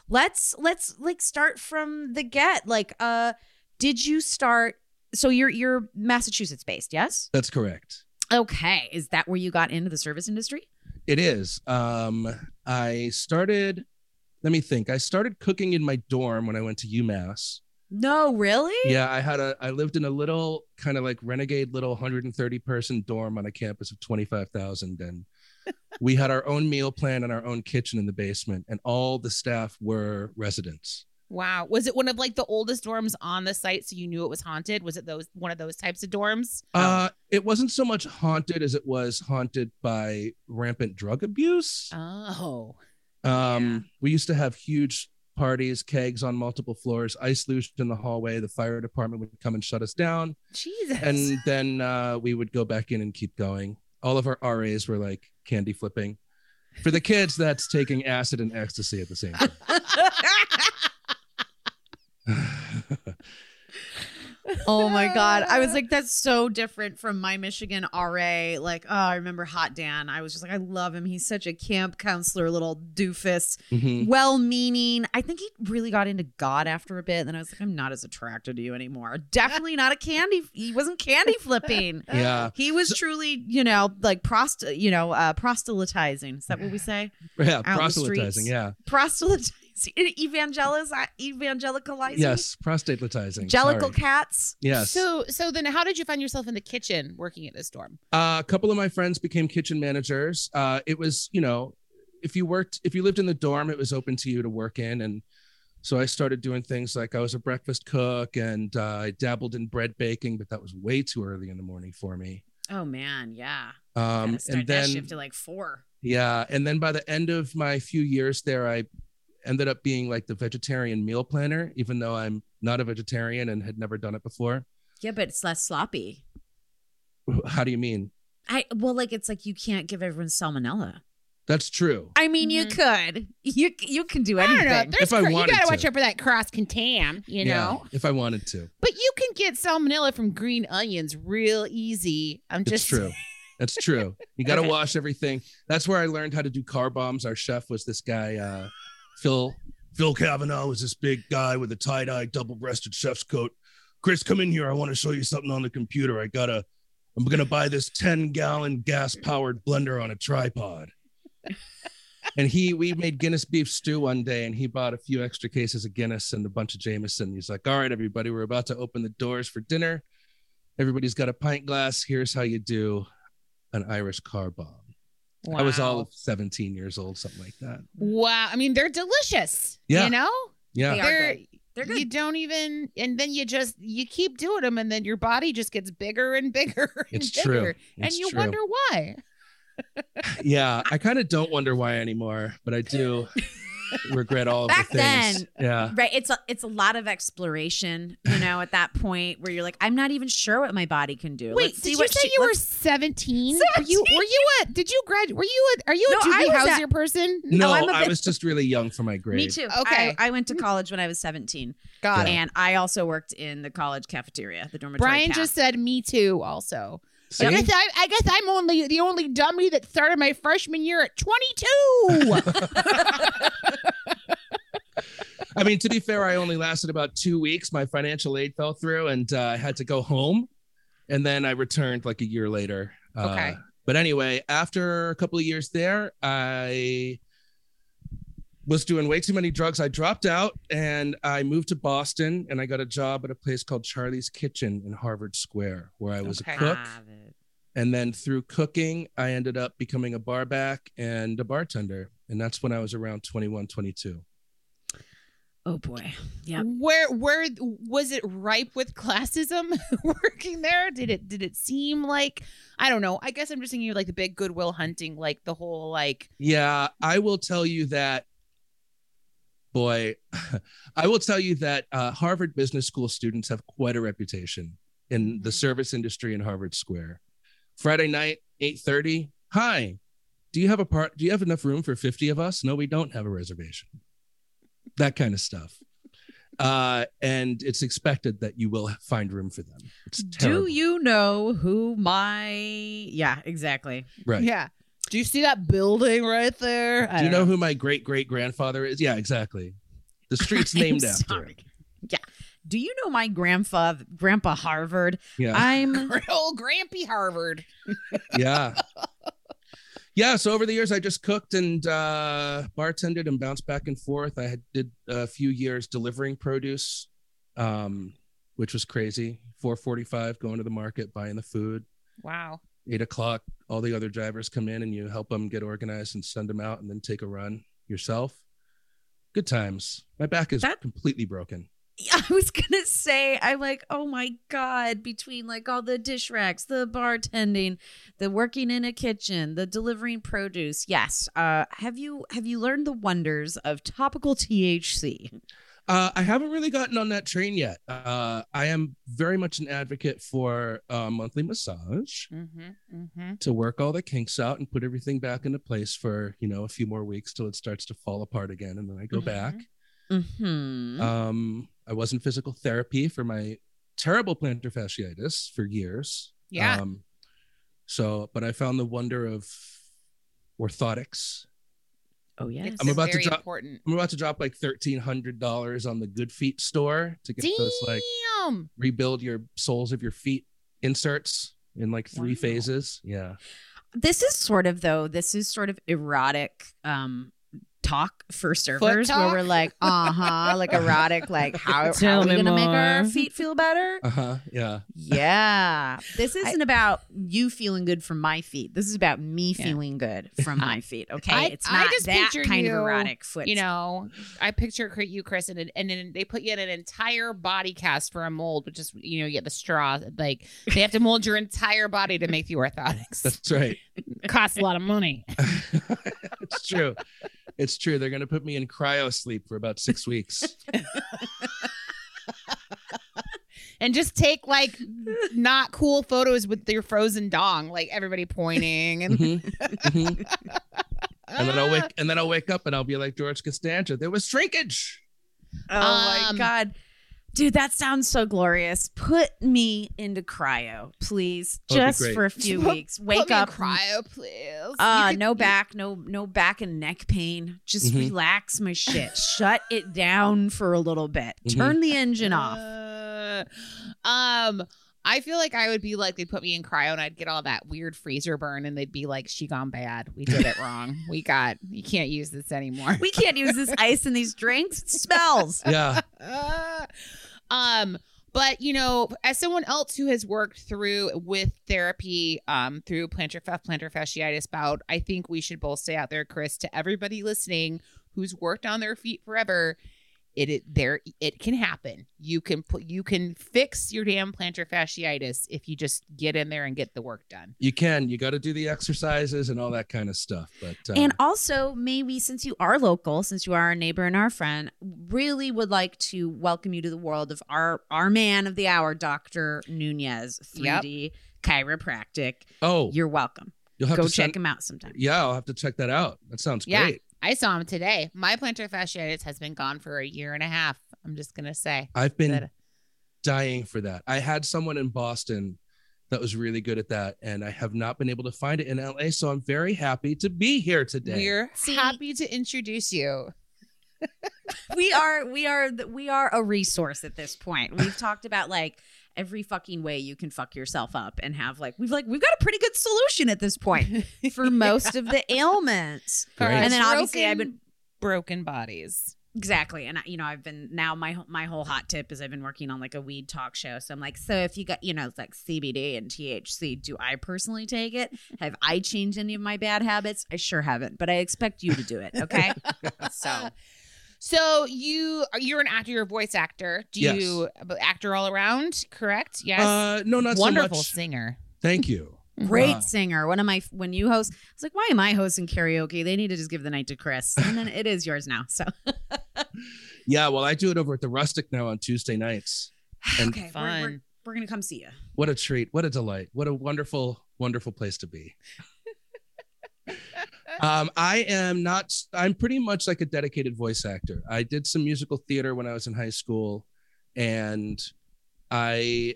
let's like start from the get. Like, did you start? So you're Massachusetts based, yes? That's correct. Okay. Is that where you got into the service industry? It is. I started cooking in my dorm when I went to UMass. No, really? Yeah. I lived in a little kind of like renegade little 130 person dorm on a campus of 25,000. And we had our own meal plan and our own kitchen in the basement, and all the staff were residents. Wow. Was it one of like the oldest dorms on the site, so you knew it was haunted? Was it one of those types of dorms? It wasn't so much haunted as it was haunted by rampant drug abuse. Oh. We used to have huge parties, kegs on multiple floors, ice luge in the hallway. The fire department would come and shut us down. Jesus. And then we would go back in and keep going. All of our RAs were like candy flipping. For the kids, that's taking acid and ecstasy at the same time. Oh my God. I was like, that's so different from my Michigan RA. Like, oh, I remember Hot Dan. I was just like, I love him. He's such a camp counselor, little doofus, well-meaning. I think he really got into God after a bit. And then I was like, I'm not as attracted to you anymore. Definitely not he wasn't candy flipping. Yeah. He was truly, you know, like proselytizing. Is that what we say? Yeah, out proselytizing. Yeah. Proselytizing. Evangelicalizing? Yes, prostatalizing. Jellicle cats? Yes. So then how did you find yourself in the kitchen working at this dorm? A couple of my friends became kitchen managers. It was, you know, if you lived in the dorm, it was open to you to work in. And so I started doing things like I was a breakfast cook, and I dabbled in bread baking, but that was way too early in the morning for me. Oh, man. Yeah. And then that shift to like 4. Yeah. And then by the end of my few years there, I ended up being like the vegetarian meal planner, even though I'm not a vegetarian and had never done it before. Yeah, but it's less sloppy. How do you mean? It's like you can't give everyone salmonella. That's true. I mean, you can do anything. I don't know. You gotta watch out for that cross-contam, you know? Yeah, if I wanted to. But you can get salmonella from green onions real easy. It's true. That's true. You gotta wash everything. That's where I learned how to do car bombs. Our chef was this guy, Phil Cavanaugh was this big guy with a tie-dye double-breasted chef's coat. Chris, come in here. I want to show you something on the computer. I'm going to buy this 10-gallon gas-powered blender on a tripod. And we made Guinness beef stew one day, and he bought a few extra cases of Guinness and a bunch of Jameson. He's like, all right, everybody, we're about to open the doors for dinner. Everybody's got a pint glass. Here's how you do an Irish car bomb. Wow. I was all of 17 years old, something like that. Wow. I mean, they're delicious. Yeah. You know? Yeah. They're good. You don't even, and then you keep doing them, and then your body just gets bigger and bigger. It's true. And you wonder why. Yeah. I kind of don't wonder why anymore, but I do regret all of the things. Then, yeah. Right. It's a lot of exploration, you know, at that point where you're like, I'm not even sure what my body can do. Wait, you were 17? Are you a Doogie Howser person? No, I was just really young for my grade. Me too. Okay. I went to college when I was 17. Got it. And I also worked in the college cafeteria, the dormitory. Brian just said me too also. See? I guess I'm only the only dummy that started my freshman year at 22. I mean, to be fair, I only lasted about 2 weeks. My financial aid fell through, and I had to go home. And then I returned like a year later. Okay. But anyway, after a couple of years there, I was doing way too many drugs. I dropped out and I moved to Boston and I got a job at a place called Charlie's Kitchen in Harvard Square, where I was a cook. And then through cooking, I ended up becoming a bar back and a bartender. And that's when I was around 21, 22. Oh, boy. Yeah. Where was it ripe with classism working there? Did it seem like, I don't know. I guess I'm just thinking of like the big Goodwill Hunting, like the whole like. Yeah, I will tell you that. Boy, I will tell you that Harvard Business School students have quite a reputation in the service industry in Harvard Square. Friday night, 8:30. Hi, do you have enough room for 50 of us? No, we don't have a reservation. That kind of stuff. And it's expected that you will find room for them. It's terrible. Do you know who my... Yeah, exactly. Right. Yeah. Do you see that building right there? Do you know who my great-great-grandfather is? Yeah, exactly. The street's named after it. Yeah. Do you know my grandpa Harvard? Yeah. I'm old Grampy Harvard. Yeah. Yeah. So over the years, I just cooked and bartended and bounced back and forth. I did a few years delivering produce, which was crazy. 4:45, going to the market, buying the food. Wow. 8 o'clock, all the other drivers come in and you help them get organized and send them out and then take a run yourself. Good times. My back is completely broken. I was gonna say, I'm like, oh my God, between like all the dish racks, the bartending, the working in a kitchen, the delivering produce. Yes. Have you learned the wonders of topical THC? I haven't really gotten on that train yet. I am very much an advocate for monthly massage to work all the kinks out and put everything back into place for, a few more weeks till it starts to fall apart again. And then I go back. Mm-hmm. I was in physical therapy for my terrible plantar fasciitis for years. Yeah. But I found the wonder of orthotics. Oh yeah. I'm about to drop like $1,300 on the Good Feet store to get those like rebuild your soles of your feet inserts in like three phases. Yeah. This is sort of erotic talk for servers where we're like, like erotic, like how are we gonna make our feet feel better? Yeah. This isn't about you feeling good from my feet. This is about me feeling good from my feet. Okay. It's not that kind of erotic foot. I picture you, Chris, and then they put you in an entire body cast for a mold, which is, you have the straw, like they have to mold your entire body to make you orthotics. That's right. It costs a lot of money. It's true. It's true. They're going to put me in cryo sleep for about 6 weeks. And just take like not cool photos with your frozen dong, like everybody pointing. And, and then I'll wake up and I'll be like George Costanza. There was shrinkage. Oh, my God. Dude, that sounds so glorious. Put me into cryo, please. Just for a few weeks. Wake up. Cryo, please. No back and neck pain. Just relax my shit. Shut it down for a little bit. Turn the engine off. I feel like I would be like, they put me in cryo and I'd get all that weird freezer burn and they'd be like, she gone bad. We did it wrong. You can't use this anymore. We can't use this ice in these drinks. It smells. Yeah. But, as someone else who has worked through with therapy, through plantar fasciitis bout, I think we should both say out there, Chris, to everybody listening who's worked on their feet forever, it can happen. You can fix your damn plantar fasciitis if you just get in there and get the work done. You can. You got to do the exercises and all that kind of stuff. But and also, maybe since you are local, since you are our neighbor and our friend, really would like to welcome you to the world of our man of the hour, Dr. Nunez, 3D chiropractic. Oh, you're welcome. You'll have to check him out sometime. Yeah, I'll have to check that out. That sounds great. I saw him today. My plantar fasciitis has been gone for a year and a half. I'm just going to say. I've been dying for that. I had someone in Boston that was really good at that, and I have not been able to find it in LA, so I'm very happy to be here today. We're happy to introduce you. We are a resource at this point. We've talked about like every fucking way you can fuck yourself up and have we've got a pretty good solution at this point for most of the ailments. Great. And then obviously I've been broken bodies. Exactly. And, I've been now my whole hot tip is I've been working on a weed talk show. So I'm like, so if you got, it's like CBD and THC, do I personally take it? Have I changed any of my bad habits? I sure haven't, but I expect you to do it. Okay. So you're an actor, you're a voice actor. Do you actor all around? Correct. Yes. No, not wonderful so much. Singer. Thank you. Great singer. When you host, I was like, why am I hosting karaoke? They need to just give the night to Chris. And then it is yours now. So yeah, well, I do it over at the Rustic now on Tuesday nights. And okay, fun. We're gonna come see you. What a treat! What a delight! What a wonderful, wonderful place to be. I'm pretty much like a dedicated voice actor. I did some musical theater when I was in high school, and I've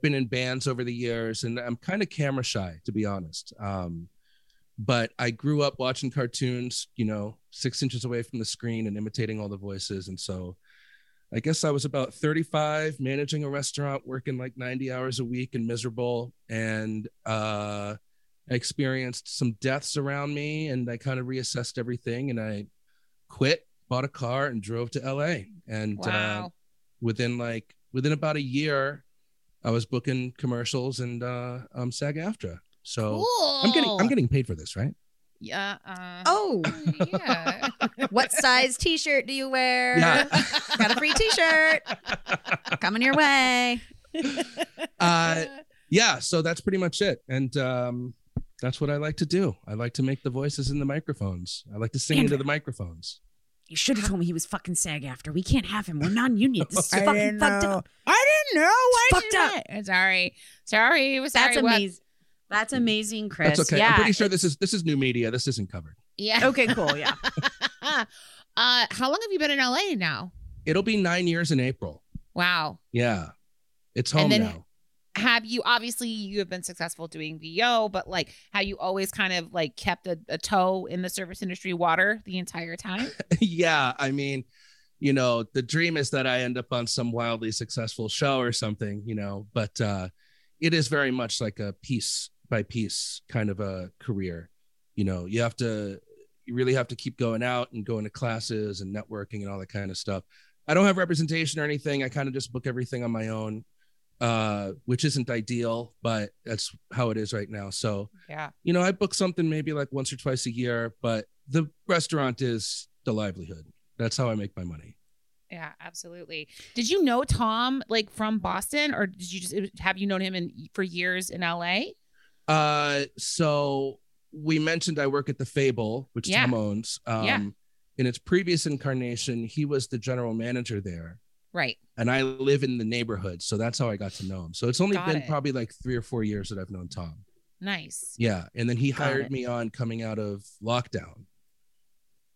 been in bands over the years, and I'm kind of camera shy, to be honest. But I grew up watching cartoons, 6 inches away from the screen and imitating all the voices. And so I guess I was about 35, managing a restaurant, working 90 hours a week and miserable. And I experienced some deaths around me, and I kind of reassessed everything. And I quit, bought a car, and drove to LA. And wow. Within about a year, I was booking commercials and SAG-AFTRA. So cool. I'm getting paid for this, right? Yeah. Yeah. What size T-shirt do you wear? Yeah. Got a free T-shirt coming your way. Yeah. So that's pretty much it, and that's what I like to do. I like to make the voices in the microphones. I like to sing into the microphones. You should have told me he was fucking SAG-AFTRA. We can't have him. We're non-union. This is fucking fucked up. I didn't know. It's fucked up. Sorry. That's amazing. That's amazing, Chris. That's okay. Yeah. I'm pretty sure this is new media. This isn't covered. Yeah. Okay, cool. Yeah. How long have you been in LA now? It'll be 9 years in April. Wow. Yeah. It's home now. Have you, obviously you have been successful doing VO, but how you always kind of kept a toe in the service industry water the entire time? Yeah. I mean, the dream is that I end up on some wildly successful show or something, but it is very much like a piece by piece kind of a career. You really have to keep going out and going to classes and networking and all that kind of stuff. I don't have representation or anything. I kind of just book everything on my own. Which isn't ideal, but that's how it is right now. So, yeah, I book something maybe once or twice a year, but the restaurant is the livelihood. That's how I make my money. Yeah, absolutely. Did you know Tom from Boston, or did you have you known him for years in LA? So we mentioned I work at The Fable, which Tom owns. In its previous incarnation, he was the general manager there. Right. And I live in the neighborhood. So that's how I got to know him. So it's only been probably 3 or 4 years that I've known Tom. Nice. Yeah. And then he hired me on coming out of lockdown.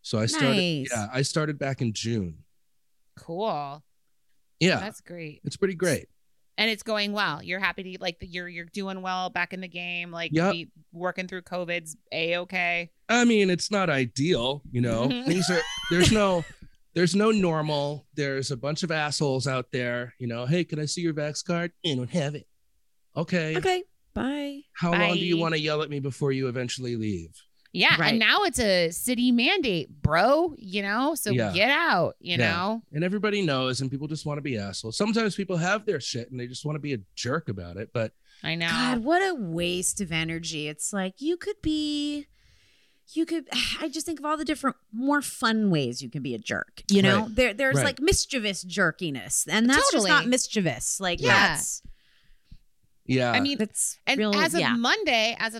So I started. Nice. Yeah. I started back in June. Cool. Yeah. That's great. It's pretty great. And it's going well. You're happy to you're doing well, back in the game. Working through COVID's A-okay. I mean, it's not ideal. There's no normal. There's a bunch of assholes out there. Hey, can I see your Vax card? I don't have it. Okay. Okay. Bye. How long do you want to yell at me before you eventually leave? Yeah. Right. And now it's a city mandate, bro. So get out, know? And everybody knows, and people just want to be assholes. Sometimes people have their shit and they just want to be a jerk about it. But I know. God, what a waste of energy. It's I just think of all the different, more fun ways you can be a jerk. Right. There's mischievous jerkiness, and that's just not mischievous. I mean, as of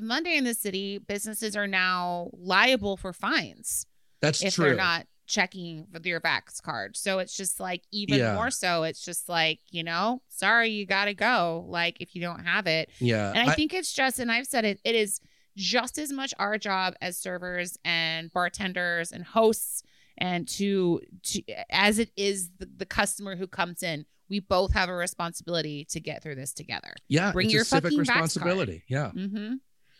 Monday in the city, businesses are now liable for fines. That's if true. They're not checking for their Vax card. So it's just even more so. It's just sorry, you got to go. If you don't have it. Yeah. And I think it's just, and I've said it, it is just as much our job as servers and bartenders and hosts, and to as it is the customer who comes in. We both have a responsibility to get through this together. Yeah, bring your fucking responsibility. Yeah, mm-hmm.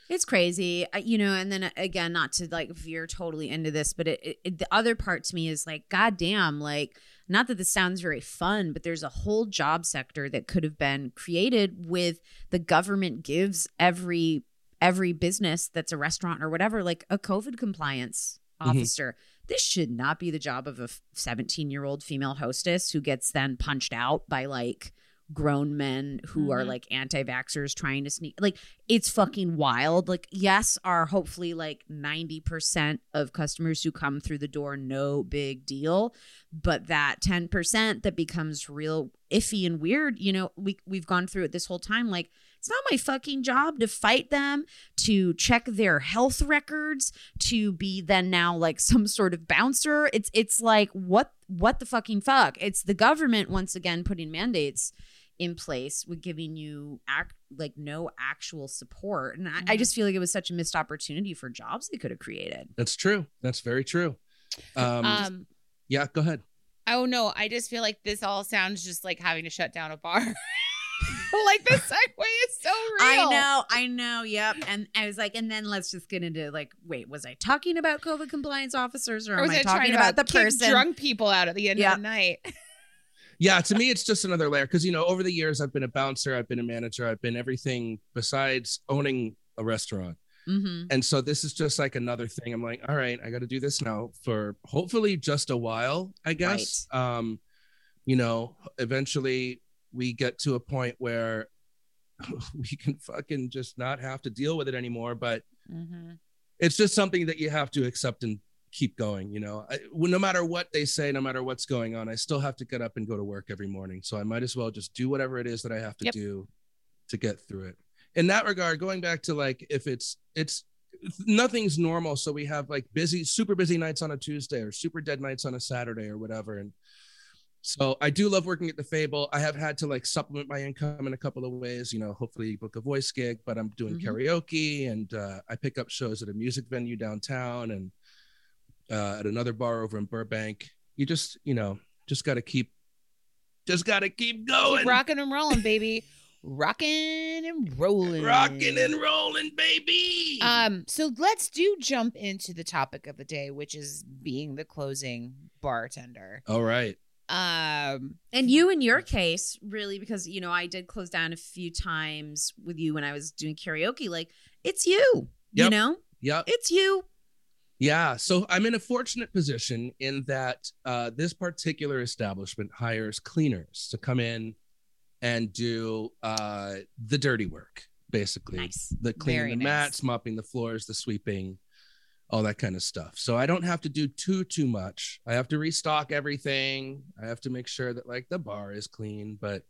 It's crazy, And then again, not to veer totally into this, but the other part to me is goddamn, not that this sounds very fun, but there's a whole job sector that could have been created with the government gives every business that's a restaurant or whatever, like a COVID compliance officer. Mm-hmm. This should not be the job of a 17-year-old female hostess who gets then punched out by like grown men who are like anti-vaxxers trying to sneak. Like, it's fucking wild. Like, yes, are hopefully like 90% of customers who come through the door, no big deal. But that 10% that becomes real iffy and weird, you know, we've gone through it this whole time. Like, it's not my fucking job to fight them, to check their health records, to be then now like some sort of bouncer. It's like, what the fucking fuck? It's the government once again putting mandates in place with giving you no actual support. And I just feel like it was such a missed opportunity for jobs they could have created. That's true. That's very true. Yeah, go ahead. Oh, no, I just feel like this all sounds just like having to shut down a bar. Like, the segue is so real. I know. Yep. And I was like, and then let's just get into like, wait, was I talking about COVID compliance officers or am I talking about the person? Drunk people out at the end of the night. Yeah. To me, it's just another layer. Cause you know, over the years I've been a bouncer, I've been a manager, I've been everything besides owning a restaurant. Mm-hmm. And so this is just like another thing. I'm like, all right, I got to do this now for hopefully just a while, I guess. Right. You know, eventually we get to a point where we can fucking just not have to deal with it anymore. But it's just something that you have to accept and keep going. You know, no matter what they say, no matter what's going on, I still have to get up and go to work every morning. So I might as well just do whatever it is that I have to do to get through it. In that regard, going back to like, if it's nothing's normal. So we have like super busy nights on a Tuesday or super dead nights on a Saturday or whatever. And so I do love working at The Fable. I have had to like supplement my income in a couple of ways, you know, hopefully book a voice gig, but I'm doing karaoke and I pick up shows at a music venue downtown and at another bar over in Burbank. You just, you know, just got to keep going. Keep rocking and rolling, baby. Rocking and rolling, baby. So let's jump into the topic of the day, which is being the closing bartender. All right. And you, in your case, really, because, you know, I did close down a few times with you when I was doing karaoke, like it's you, you know, it's you. Yeah. So I'm in a fortunate position in that, this particular establishment hires cleaners to come in and do, the dirty work, basically. Nice. The cleaning the mats, mopping the floors, the sweeping, all that kind of stuff. So I don't have to do too much. I have to restock everything. I have to make sure that like the bar is clean, but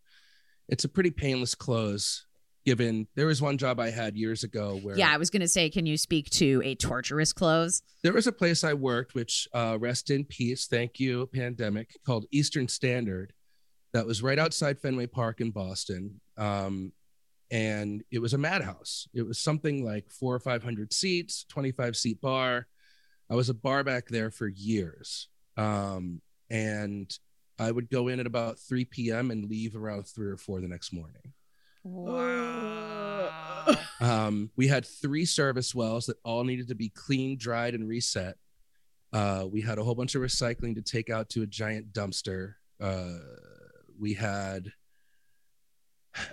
it's a pretty painless close given there was one job I had years ago where. Yeah, I was going to say, can you speak to a torturous close? There was a place I worked, which rest in peace. Thank you, pandemic, called Eastern Standard. That was right outside Fenway Park in Boston. And it was a madhouse. It was something like 400 or 500 seats, 25-seat bar. I was a bar back there for years. And I would go in at about 3 p.m. and leave around 3 or 4 the next morning. Wow. We had 3 service wells that all needed to be cleaned, dried, and reset. We had a whole bunch of recycling to take out to a giant dumpster. We had...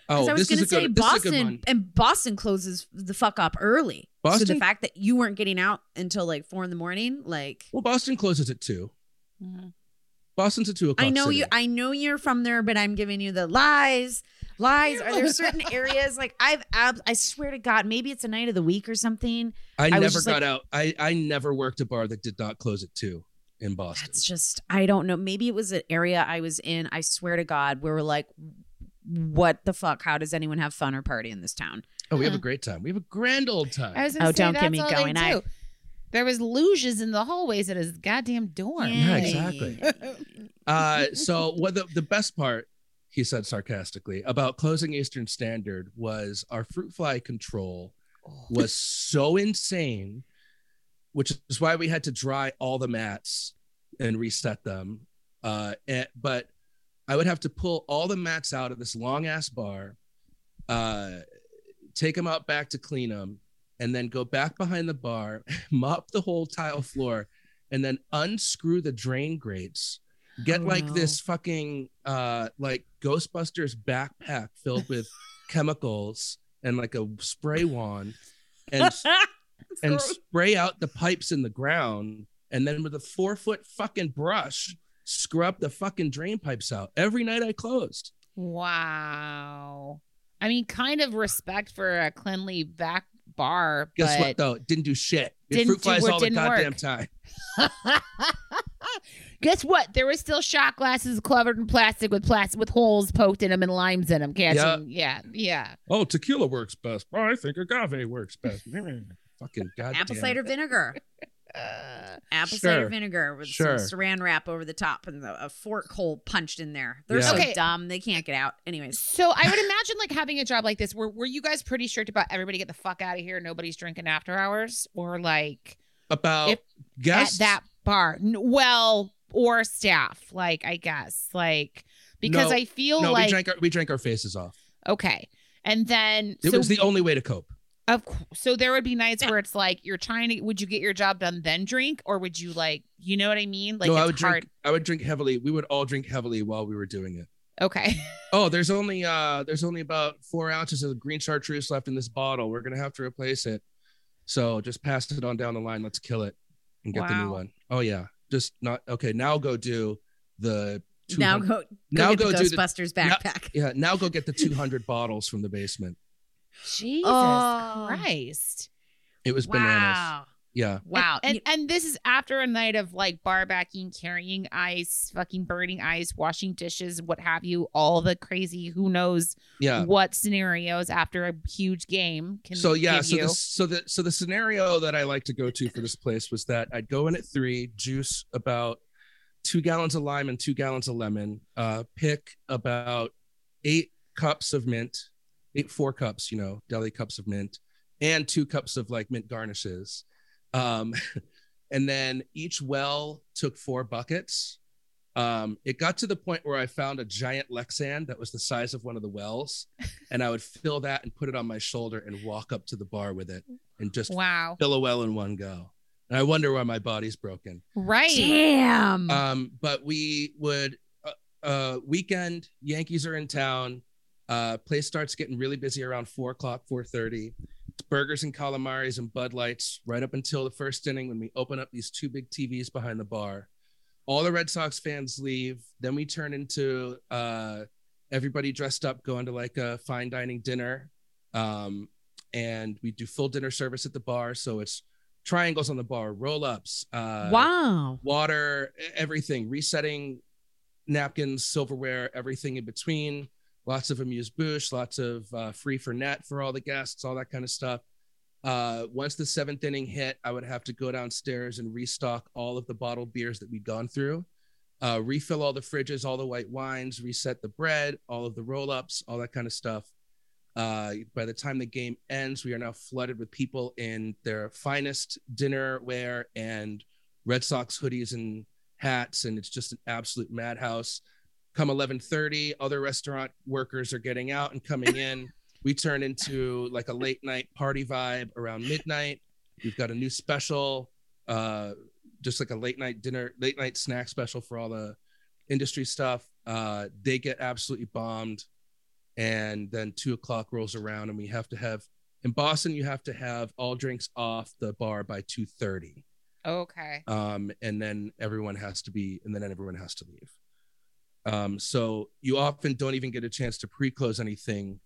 Oh, I was going to say Boston, and Boston closes the fuck up early. Boston? So the fact that you weren't getting out until like 4 a.m, like. Well, Boston closes at 2. Mm-hmm. Boston's at 2 o'clock. I know you're from there, but I'm giving you the lies. Are there certain areas like I swear to God, maybe it's a night of the week or something. I never got out. I never worked a bar that did not close at 2. In Boston. That's just, I don't know. Maybe it was an area I was in. I swear to God, we were like, what the fuck? How does anyone have fun or party in this town? Oh, we have a great time. We have a grand old time. Oh, don't get me going. There was luges in the hallways at his goddamn dorm. Yeah, exactly. So what the best part, he said sarcastically, about closing Eastern Standard was our fruit fly control was so insane, which is why we had to dry all the mats and reset them. But I would have to pull all the mats out of this long ass bar, take them out back to clean them, and then go back behind the bar, mop the whole tile floor, and then unscrew the drain grates Get this fucking like Ghostbusters backpack filled with chemicals and like a spray wand and and spray out the pipes in the ground, and then with a 4-foot fucking brush scrub the fucking drain pipes out. Every night I closed. Wow. I mean, kind of respect for a cleanly back bar. Guess but what though? Didn't do shit. Didn't fruit flies all the goddamn time. Guess what? There was still shot glasses covered in plastic with holes poked in them and limes in them. Yeah. Oh, tequila works best. Oh, I think agave works best. Fucking goddamn. Apple cider vinegar. Cider vinegar with some saran wrap over the top and a fork hole punched in there. They're so dumb they can't get out. Anyways, so I would imagine like having a job like this, were you guys pretty strict about everybody get the fuck out of here? Nobody's drinking after hours, or like about guests at that bar, or staff. Like I guess like because no, I feel no, like we drank our faces off. Okay, and then it was the only way to cope. So there would be nights where it's like you're trying to. Would you get your job done then drink, or would you like, you know what I mean? Like no, I would drink heavily. We would all drink heavily while we were doing it. Okay. Oh, there's only about 4 ounces of green chartreuse left in this bottle. We're gonna have to replace it. So just pass it on down the line. Let's kill it and get the new one. Oh yeah, just not okay. Now go do the. Now go do the Ghostbusters backpack. Now go get the 200 bottles from the basement. Jesus Christ. It was bananas. Yeah. Wow. And this is after a night of like barbacking, carrying ice, fucking burning ice, washing dishes, what have you, all the crazy who knows what scenarios after a huge game can give you. So the scenario that I like to go to for this place was that I'd go in at 3, juice about 2 gallons of lime and 2 gallons of lemon, pick about 8 cups of mint. 4 cups, deli cups of mint, and 2 cups of like mint garnishes. And then each well took 4 buckets. It got to the point where I found a giant Lexan that was the size of one of the wells. And I would fill that and put it on my shoulder and walk up to the bar with it and just fill a well in one go. And I wonder why my body's broken. Right. Damn. But we would, weekend, Yankees are in town. Place starts getting really busy around 4:00, 4:30. It's burgers and calamaris and Bud Lights right up until the first inning when we open up these 2 big TVs behind the bar. All the Red Sox fans leave. Then we turn into everybody dressed up going to like a fine dining dinner. And we do full dinner service at the bar. So it's triangles on the bar, roll-ups, water, everything, resetting napkins, silverware, everything in between. Lots of amuse-bouche, lots of free Fernet for all the guests, all that kind of stuff. Once the 7th inning hit, I would have to go downstairs and restock all of the bottled beers that we'd gone through, refill all the fridges, all the white wines, reset the bread, all of the roll-ups, all that kind of stuff. By the time the game ends, we are now flooded with people in their finest dinnerware and Red Sox hoodies and hats, and it's just an absolute madhouse. Come 11:30, other restaurant workers are getting out and coming in. We turn into like a late night party vibe around midnight. We've got a new special, just like a late night dinner, late night snack special for all the industry stuff. They get absolutely bombed. And then 2:00 rolls around and we have to have, in Boston, you have to have all drinks off the bar by 2:30. Okay. And then everyone has to be, and then everyone has to leave. So you often don't even get a chance to pre-close anything.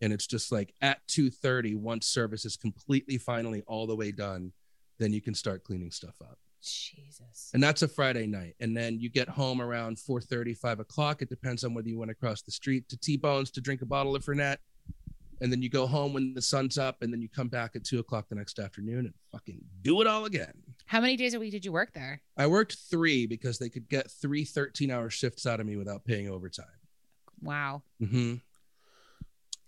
And it's just like at 2:30, once service is completely finally all the way done, then you can start cleaning stuff up. Jesus. And that's a Friday night. And then you get home around 4:30, 5:00. It depends on whether you went across the street to T-Bones to drink a bottle of Fernet. And then you go home when the sun's up and then you come back at 2:00 the next afternoon and fucking do it all again. How many days a week did you work there? I worked 3 because they could get 3 13-hour shifts out of me without paying overtime. Wow. Mm-hmm.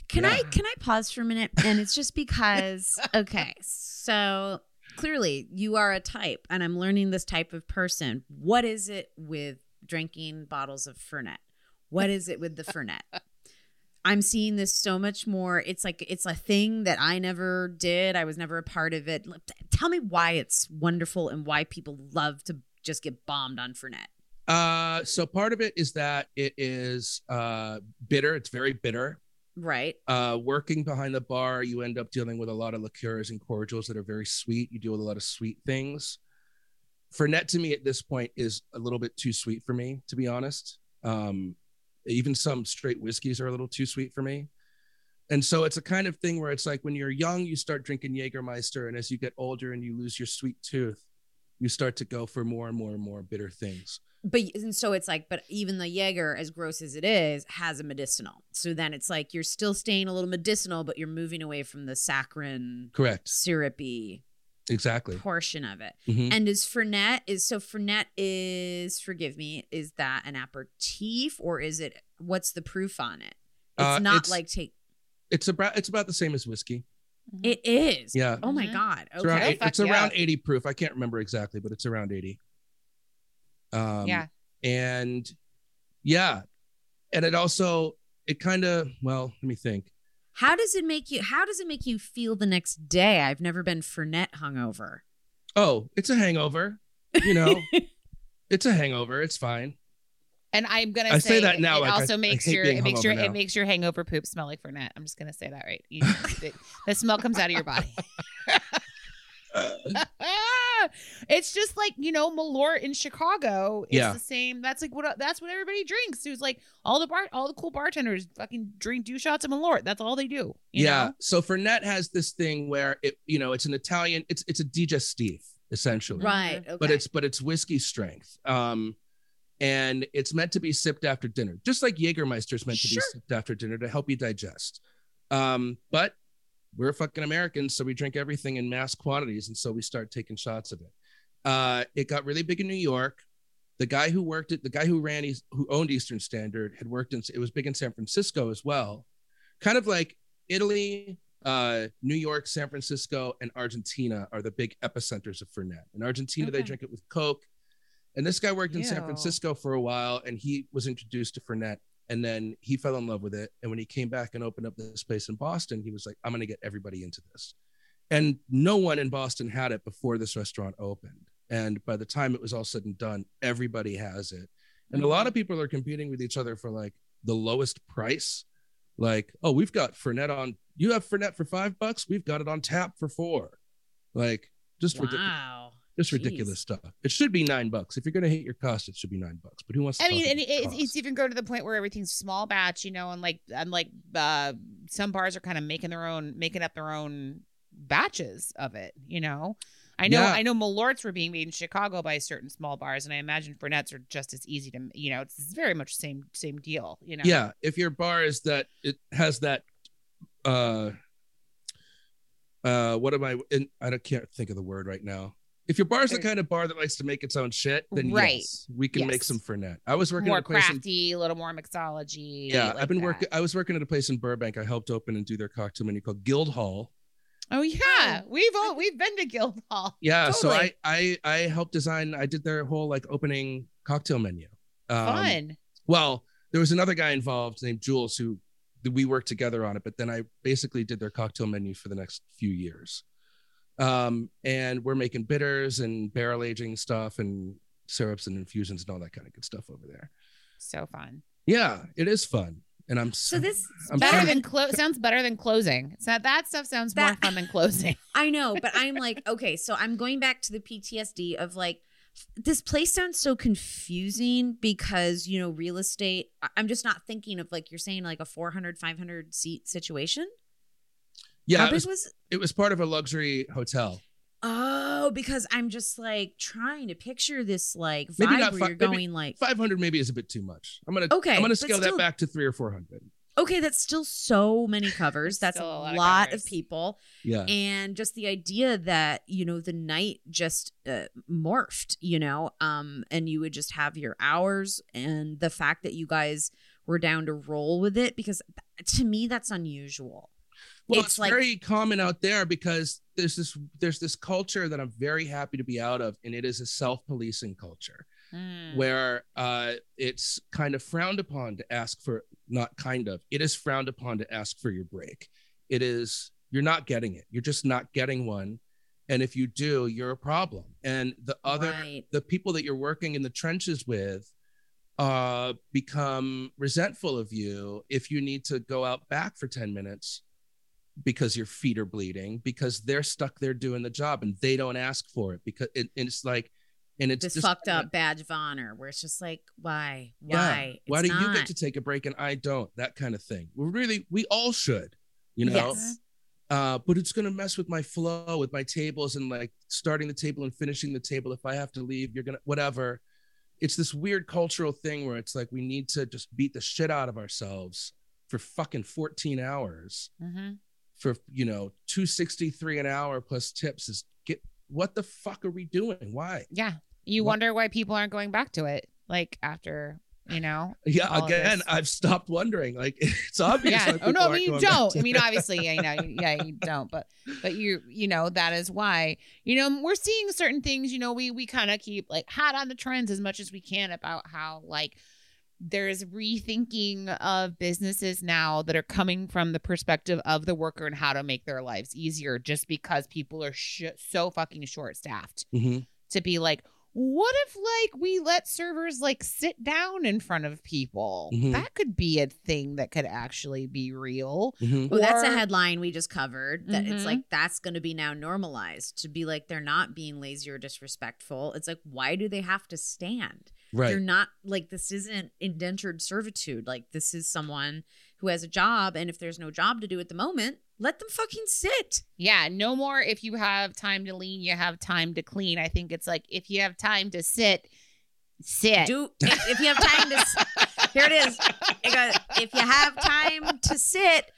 Can I pause for a minute? And it's just because, okay, so clearly you are a type and I'm learning this type of person. What is it with drinking bottles of Fernet? What is it with the Fernet? I'm seeing this so much more. It's like, it's a thing that I never did. I was never a part of it. Tell me why it's wonderful and why people love to just get bombed on Fernet. So part of it is that it is bitter. It's very bitter. Right. Working behind the bar, you end up dealing with a lot of liqueurs and cordials that are very sweet. You deal with a lot of sweet things. Fernet to me at this point is a little bit too sweet for me, to be honest. Even some straight whiskeys are a little too sweet for me. And so it's a kind of thing where it's like when you're young, you start drinking Jägermeister. And as you get older and you lose your sweet tooth, you start to go for more and more and more bitter things. But and so it's like, but even the Jäger, as gross as it is, has a medicinal. So then it's like you're still staying a little medicinal, but you're moving away from the saccharine, correct, syrupy, exactly, portion of it. Mm-hmm. And is Fernet is, forgive me, is that an aperitif or is it, what's the proof on it? It's about the same as whiskey. It is. Yeah. Oh my God. Okay. It's around 80 proof. I can't remember exactly, but it's around 80. And it also, it kind of, well, let me think. How does it make you feel the next day? I've never been Fernet hungover. Oh, it's a hangover. You know, it's a hangover. It's fine. And I'm going to say that now. It makes your hangover poop smell like Fernet. I'm just going to say that, right? The smell comes out of your body. It's just like, you know, Malort in Chicago is the same. That's what everybody drinks. It was like all the cool bartenders fucking drink 2 shots of Malort. That's all they do. You know? So Fernet has this thing where it, you know, it's an Italian, it's a digestif essentially. Right. Okay. But it's whiskey strength. And it's meant to be sipped after dinner, just like Jägermeister is meant to be sipped after dinner to help you digest. But we're fucking Americans, so we drink everything in mass quantities, and so we start taking shots of it. It got really big in New York. The guy who owned Eastern Standard had worked in. It was big in San Francisco as well, kind of like Italy, New York, San Francisco, and Argentina are the big epicenters of Fernet. In Argentina, they drink it with Coke. And this guy worked in San Francisco for a while, and he was introduced to Fernet, and then he fell in love with it. And when he came back and opened up this place in Boston, he was like, I'm going to get everybody into this. And no one in Boston had it before this restaurant opened. And by the time it was all said and done, everybody has it. And a lot of people are competing with each other for like the lowest price. Like, oh, we've got Fernet on, you have Fernet for $5. We've got it on tap for $4. Like, just ridiculous. Wow. Just ridiculous stuff. It should be $9. If you're going to hit your cost, it should be $9. But who wants to? I mean, and it's even go to the point where everything's small batch, you know, and like some bars are kind of making up their own batches of it, you know. I know Malorts were being made in Chicago by certain small bars, and I imagine Fernets are just as easy to, you know, it's very much same deal, you know. Yeah, if your bar is that it has that I can't think of the word right now. If your bar is the kind of bar that likes to make its own shit, then yes, we can make some Fernet. I was working more at a place crafty, a little more mixology. Yeah, like I was working at a place in Burbank. I helped open and do their cocktail menu called Guildhall. Oh yeah, we've been to Guildhall. Yeah, totally. So I helped design. I did their whole like opening cocktail menu. Fun. Well, there was another guy involved named Jules who we worked together on it, but then I basically did their cocktail menu for the next few years. And we're making bitters and barrel aging stuff and syrups and infusions and all that kind of good stuff over there. So fun. Yeah, it is fun. And sounds better than closing. So that stuff sounds more fun than closing. I know, but I'm like, okay, so I'm going back to the PTSD of like, this place sounds so confusing because, you know, real estate, I'm just not thinking of like, you're saying like a 400, 500 seat situation. Yeah, it was part of a luxury hotel. Oh, because I'm just like trying to picture this like vibe maybe not where you're going like 500 maybe is a bit too much. I'm gonna scale that back to 300 or 400. Okay, that's still so many covers. That's a lot of people. Yeah, and just the idea that you know the night just morphed, you know, and you would just have your hours and the fact that you guys were down to roll with it because to me that's unusual. Well, it's like, very common out there because there's this culture that I'm very happy to be out of, and it is a self-policing culture where it's kind of frowned upon to ask for, not kind of, it is frowned upon to ask for your break. It is, you're not getting it. You're just not getting one. And if you do, you're a problem. And the people that you're working in the trenches with become resentful of you if you need to go out back for 10 minutes because your feet are bleeding, because they're stuck there doing the job and they don't ask for it, because and it's like, and it's this fucked up badge of honor where it's just like, why? Yeah. Why do you get to take a break and I don't? That kind of thing. Well, really, we all should, you know. Yes. But it's gonna mess with my flow, with my tables, and like starting the table and finishing the table. If I have to leave, you're gonna whatever. It's this weird cultural thing where it's like we need to just beat the shit out of ourselves for fucking 14 hours for, you know, $2.63 an hour plus tips. Is what the fuck are we doing? Why? Yeah. You wonder why people aren't going back to it. Like after, you know. Yeah. Again, I've stopped wondering. Like it's obvious. Yeah. Oh, no, but you don't. I mean, obviously, I know. Yeah, you don't. But you know, that is why, you know, we're seeing certain things, you know, we kind of keep like hot on the trends as much as we can about how like there's rethinking of businesses now that are coming from the perspective of the worker and how to make their lives easier, just because people are so fucking short staffed to be like, what if like we let servers like sit down in front of people? That could be a thing that could actually be real. Well, that's a headline we just covered that it's like, that's going to be now normalized to be like, they're not being lazy or disrespectful. It's like, why do they have to stand? Right. They're not like, this isn't indentured servitude. Like this is someone who has a job. And if there's no job to do at the moment, let them fucking sit. Yeah. No more. If you have time to lean, you have time to clean. I think it's like, if you have time to sit. If you have time to, here it is. It goes, if you have time to sit,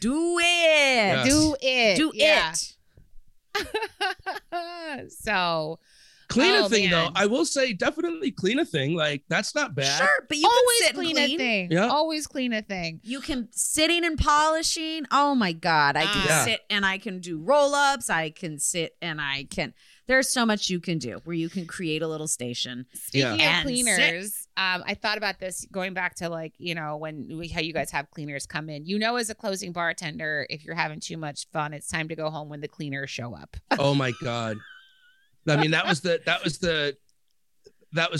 do it. Yes. Do it. So. Clean a thing, man. Though. I will say definitely clean a thing. Like, that's not bad. Sure, but you always can clean a thing. Yeah. Always clean a thing. You can sitting and polishing. Oh, my God. I can sit and I can do roll-ups. I can sit and I can. There's so much you can do where you can create a little station. Speaking of cleaners, I thought about this going back to like, you know, how you guys have cleaners come in, you know, as a closing bartender, if you're having too much fun, it's time to go home when the cleaners show up. Oh, my God. I mean, that was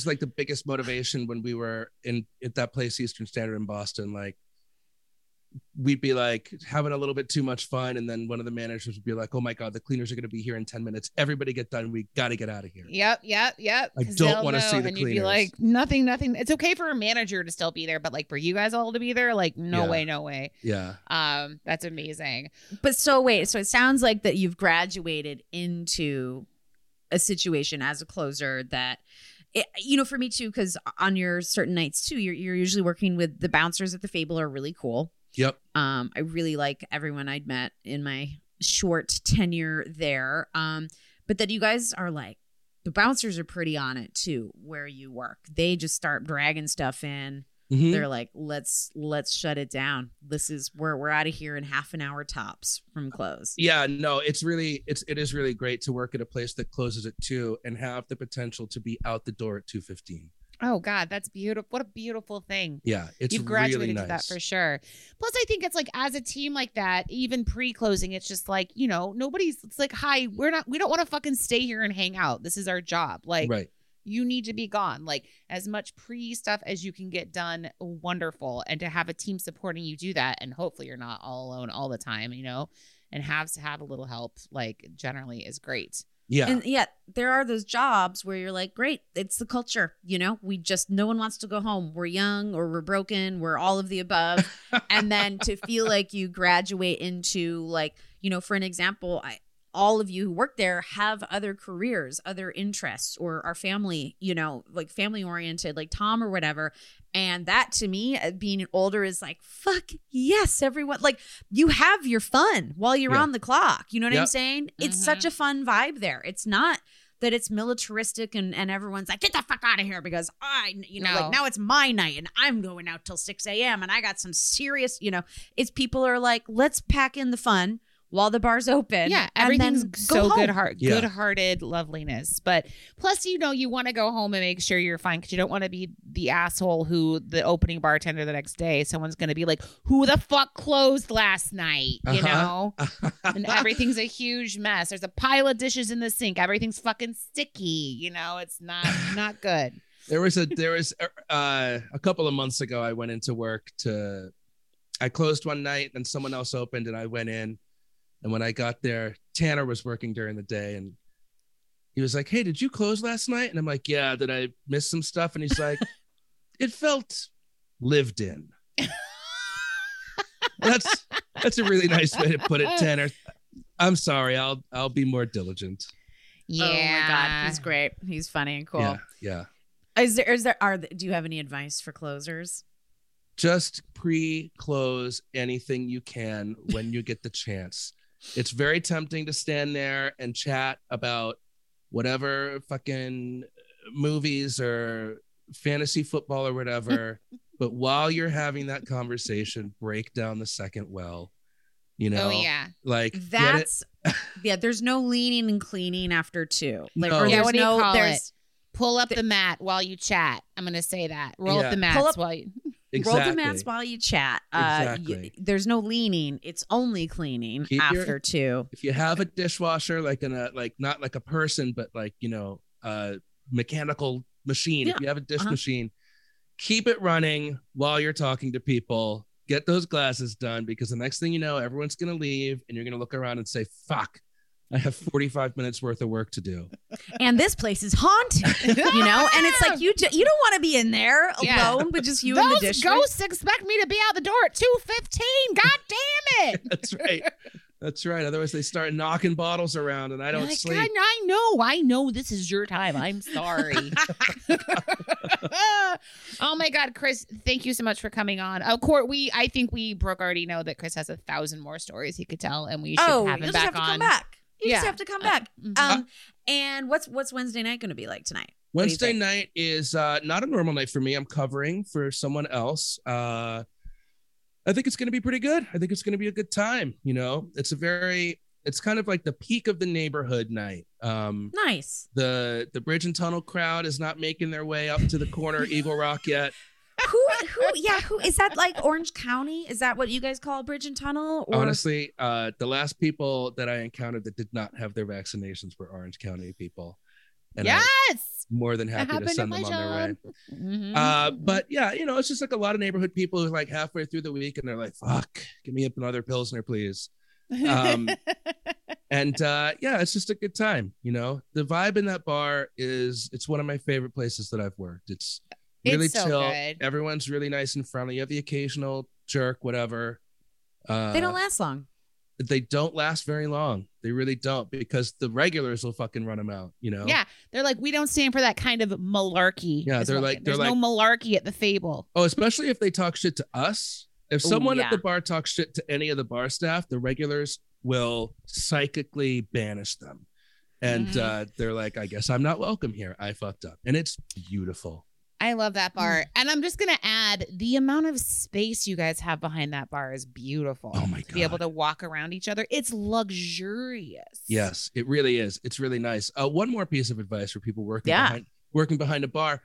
like the biggest motivation when we were at that place, Eastern Standard in Boston. Like we'd be like having a little bit too much fun. And then one of the managers would be like, oh my God, the cleaners are going to be here in 10 minutes. Everybody get done. We got to get out of here. Yep. I don't want to see the cleaners. And you'd be like, nothing. It's okay for a manager to still be there, but like for you guys all to be there, like no way. Yeah. That's amazing. But so it sounds like that you've graduated into a situation as a closer that, you know, for me too, because on your certain nights too, you're usually working with the bouncers at the Fable are really cool. Yep. I really like everyone I'd met in my short tenure there. But that you guys are like, the bouncers are pretty on it too, where you work. They just start dragging stuff in. Mm-hmm. They're like, let's shut it down. This is where we're out of here in half an hour tops from close. Yeah, no, it is really great to work at a place that closes at 2 and have the potential to be out the door at 2:15. Oh God, that's beautiful. What a beautiful thing. Yeah, it's you've graduated really nice. To that for sure. Plus, I think it's like as a team like that, even pre-closing, it's just like, you know, it's like, hi, we don't want to fucking stay here and hang out. This is our job. Like, right. You need to be gone. Like as much pre-stuff as you can get done. Wonderful. And to have a team supporting you do that. And hopefully you're not all alone all the time, you know, and have a little help, like generally is great. Yeah. And yeah, there are those jobs where you're like, great, it's the culture. You know, no one wants to go home. We're young or we're broken. We're all of the above. And then to feel like you graduate into like, you know, for an example, all of you who work there have other careers, other interests, or are family, you know, like family oriented, like Tom or whatever. And that to me, being older is like, fuck yes, everyone. Like you have your fun while you're on the clock. You know what I'm saying? It's such a fun vibe there. It's not that it's militaristic and everyone's like, get the fuck out of here because like now it's my night and I'm going out till 6 a.m. and I got some serious, you know, it's people are like, let's pack in the fun. While the bar's open. Yeah, everything's so good-hearted loveliness. But plus, you know, you want to go home and make sure you're fine because you don't want to be the asshole who the opening bartender the next day, someone's going to be like, who the fuck closed last night, you know? And everything's a huge mess. There's a pile of dishes in the sink. Everything's fucking sticky, you know? It's not good. There was a couple of months ago, I went into work to, I closed one night and someone else opened and I went in. And when I got there, Tanner was working during the day and he was like, hey, did you close last night? And I'm like, yeah, did I miss some stuff? And he's like, it felt lived in. That's a really nice way to put it, Tanner. I'm sorry. I'll be more diligent. Yeah. Oh my God. He's great. He's funny and cool. Yeah. Do you have any advice for closers? Just pre-close anything you can when you get the chance. It's very tempting to stand there and chat about whatever fucking movies or fantasy football or whatever. But while you're having that conversation, break down the second well. You know, like that's there's no leaning and cleaning after two. Like, no. What do you call it? Pull up the mat while you chat. I'm going to say that. Roll up the mats while you roll the mats while you chat. There's no leaning. It's only cleaning after two. If you have a dishwasher, not like a person, but like, you know, a mechanical machine. Yeah. If you have a dish machine, keep it running while you're talking to people. Get those glasses done, because the next thing you know, everyone's going to leave and you're going to look around and say, fuck. I have 45 minutes worth of work to do. And this place is haunted, you know? And it's like, you don't want to be in there alone with just you and the dish. Those ghosts expect me to be out the door at 2:15. God damn it. That's right. Otherwise, they start knocking bottles around and I don't sleep. I know this is your time. I'm sorry. Oh, my God, Chris, thank you so much for coming on. Of course, Brooke already know that Chris has 1,000 more stories he could tell, and we should have him back on. You just have to come back. And what's Wednesday night going to be like tonight? Wednesday night is not a normal night for me. I'm covering for someone else. I think it's going to be pretty good. I think it's going to be a good time. You know, it's kind of like the peak of the neighborhood night. Nice. The Bridge and Tunnel crowd is not making their way up to the corner Eagle Rock yet. Who is that, like Orange County? Is that what you guys call Bridge and Tunnel? Or? Honestly, the last people that I encountered that did not have their vaccinations were Orange County people. And I'm more than happy to send them on their way. Mm-hmm. But yeah, you know, it's just like a lot of neighborhood people who are like halfway through the week and they're like, fuck, give me another Pilsner, please. It's just a good time. You know, the vibe in that bar it's one of my favorite places that I've worked. It's really chill. Everyone's really nice and friendly. You have the occasional jerk, whatever. They don't last long. They don't last very long. They really don't, because the regulars will fucking run them out, you know? Yeah. They're like, we don't stand for that kind of malarkey. Yeah, there's no malarkey at the Fable. Oh, especially if they talk shit to us. If someone at the bar talks shit to any of the bar staff, the regulars will psychically banish them. And they're like, I guess I'm not welcome here. I fucked up. And it's beautiful. I love that bar. And I'm just going to add, the amount of space you guys have behind that bar is beautiful. Oh, my God. To be able to walk around each other. It's luxurious. Yes, it really is. It's really nice. One more piece of advice for people working behind a bar.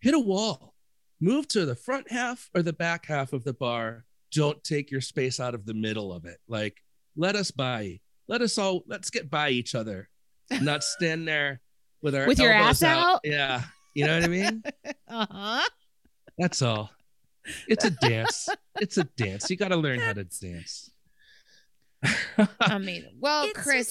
Hit a wall. Move to the front half or the back half of the bar. Don't take your space out of the middle of it. Like, let's get by each other. Not stand there with our elbows your ass out. Yeah. You know what I mean? Uh-huh. That's all. It's a dance. It's a dance. You got to learn how to dance. I mean, well, it's Chris,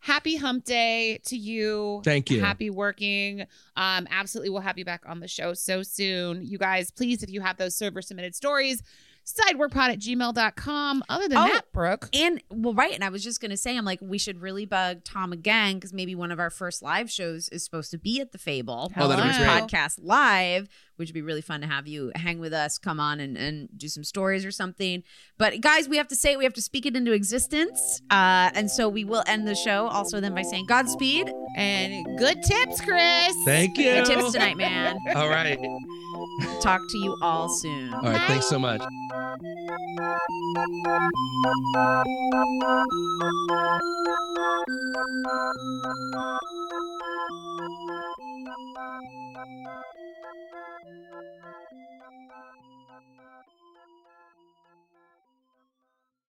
happy hump day to you. Thank you. Happy working. Absolutely. We'll have you back on the show so soon. You guys, please, if you have those server submitted stories, sideworkpod@gmail.com. Other than that, Brooke. And I was just going to say, I'm like, we should really bug Tom again, because maybe one of our first live shows is supposed to be at the Fable. Podcast live, which would be really fun to have you hang with us, come on and do some stories or something. But guys, we have to speak it into existence. And so we will end the show also then by saying Godspeed. And good tips, Chris. Thank you. Good tips tonight, man. All right. Talk to you all soon. All right. Bye. Thanks so much.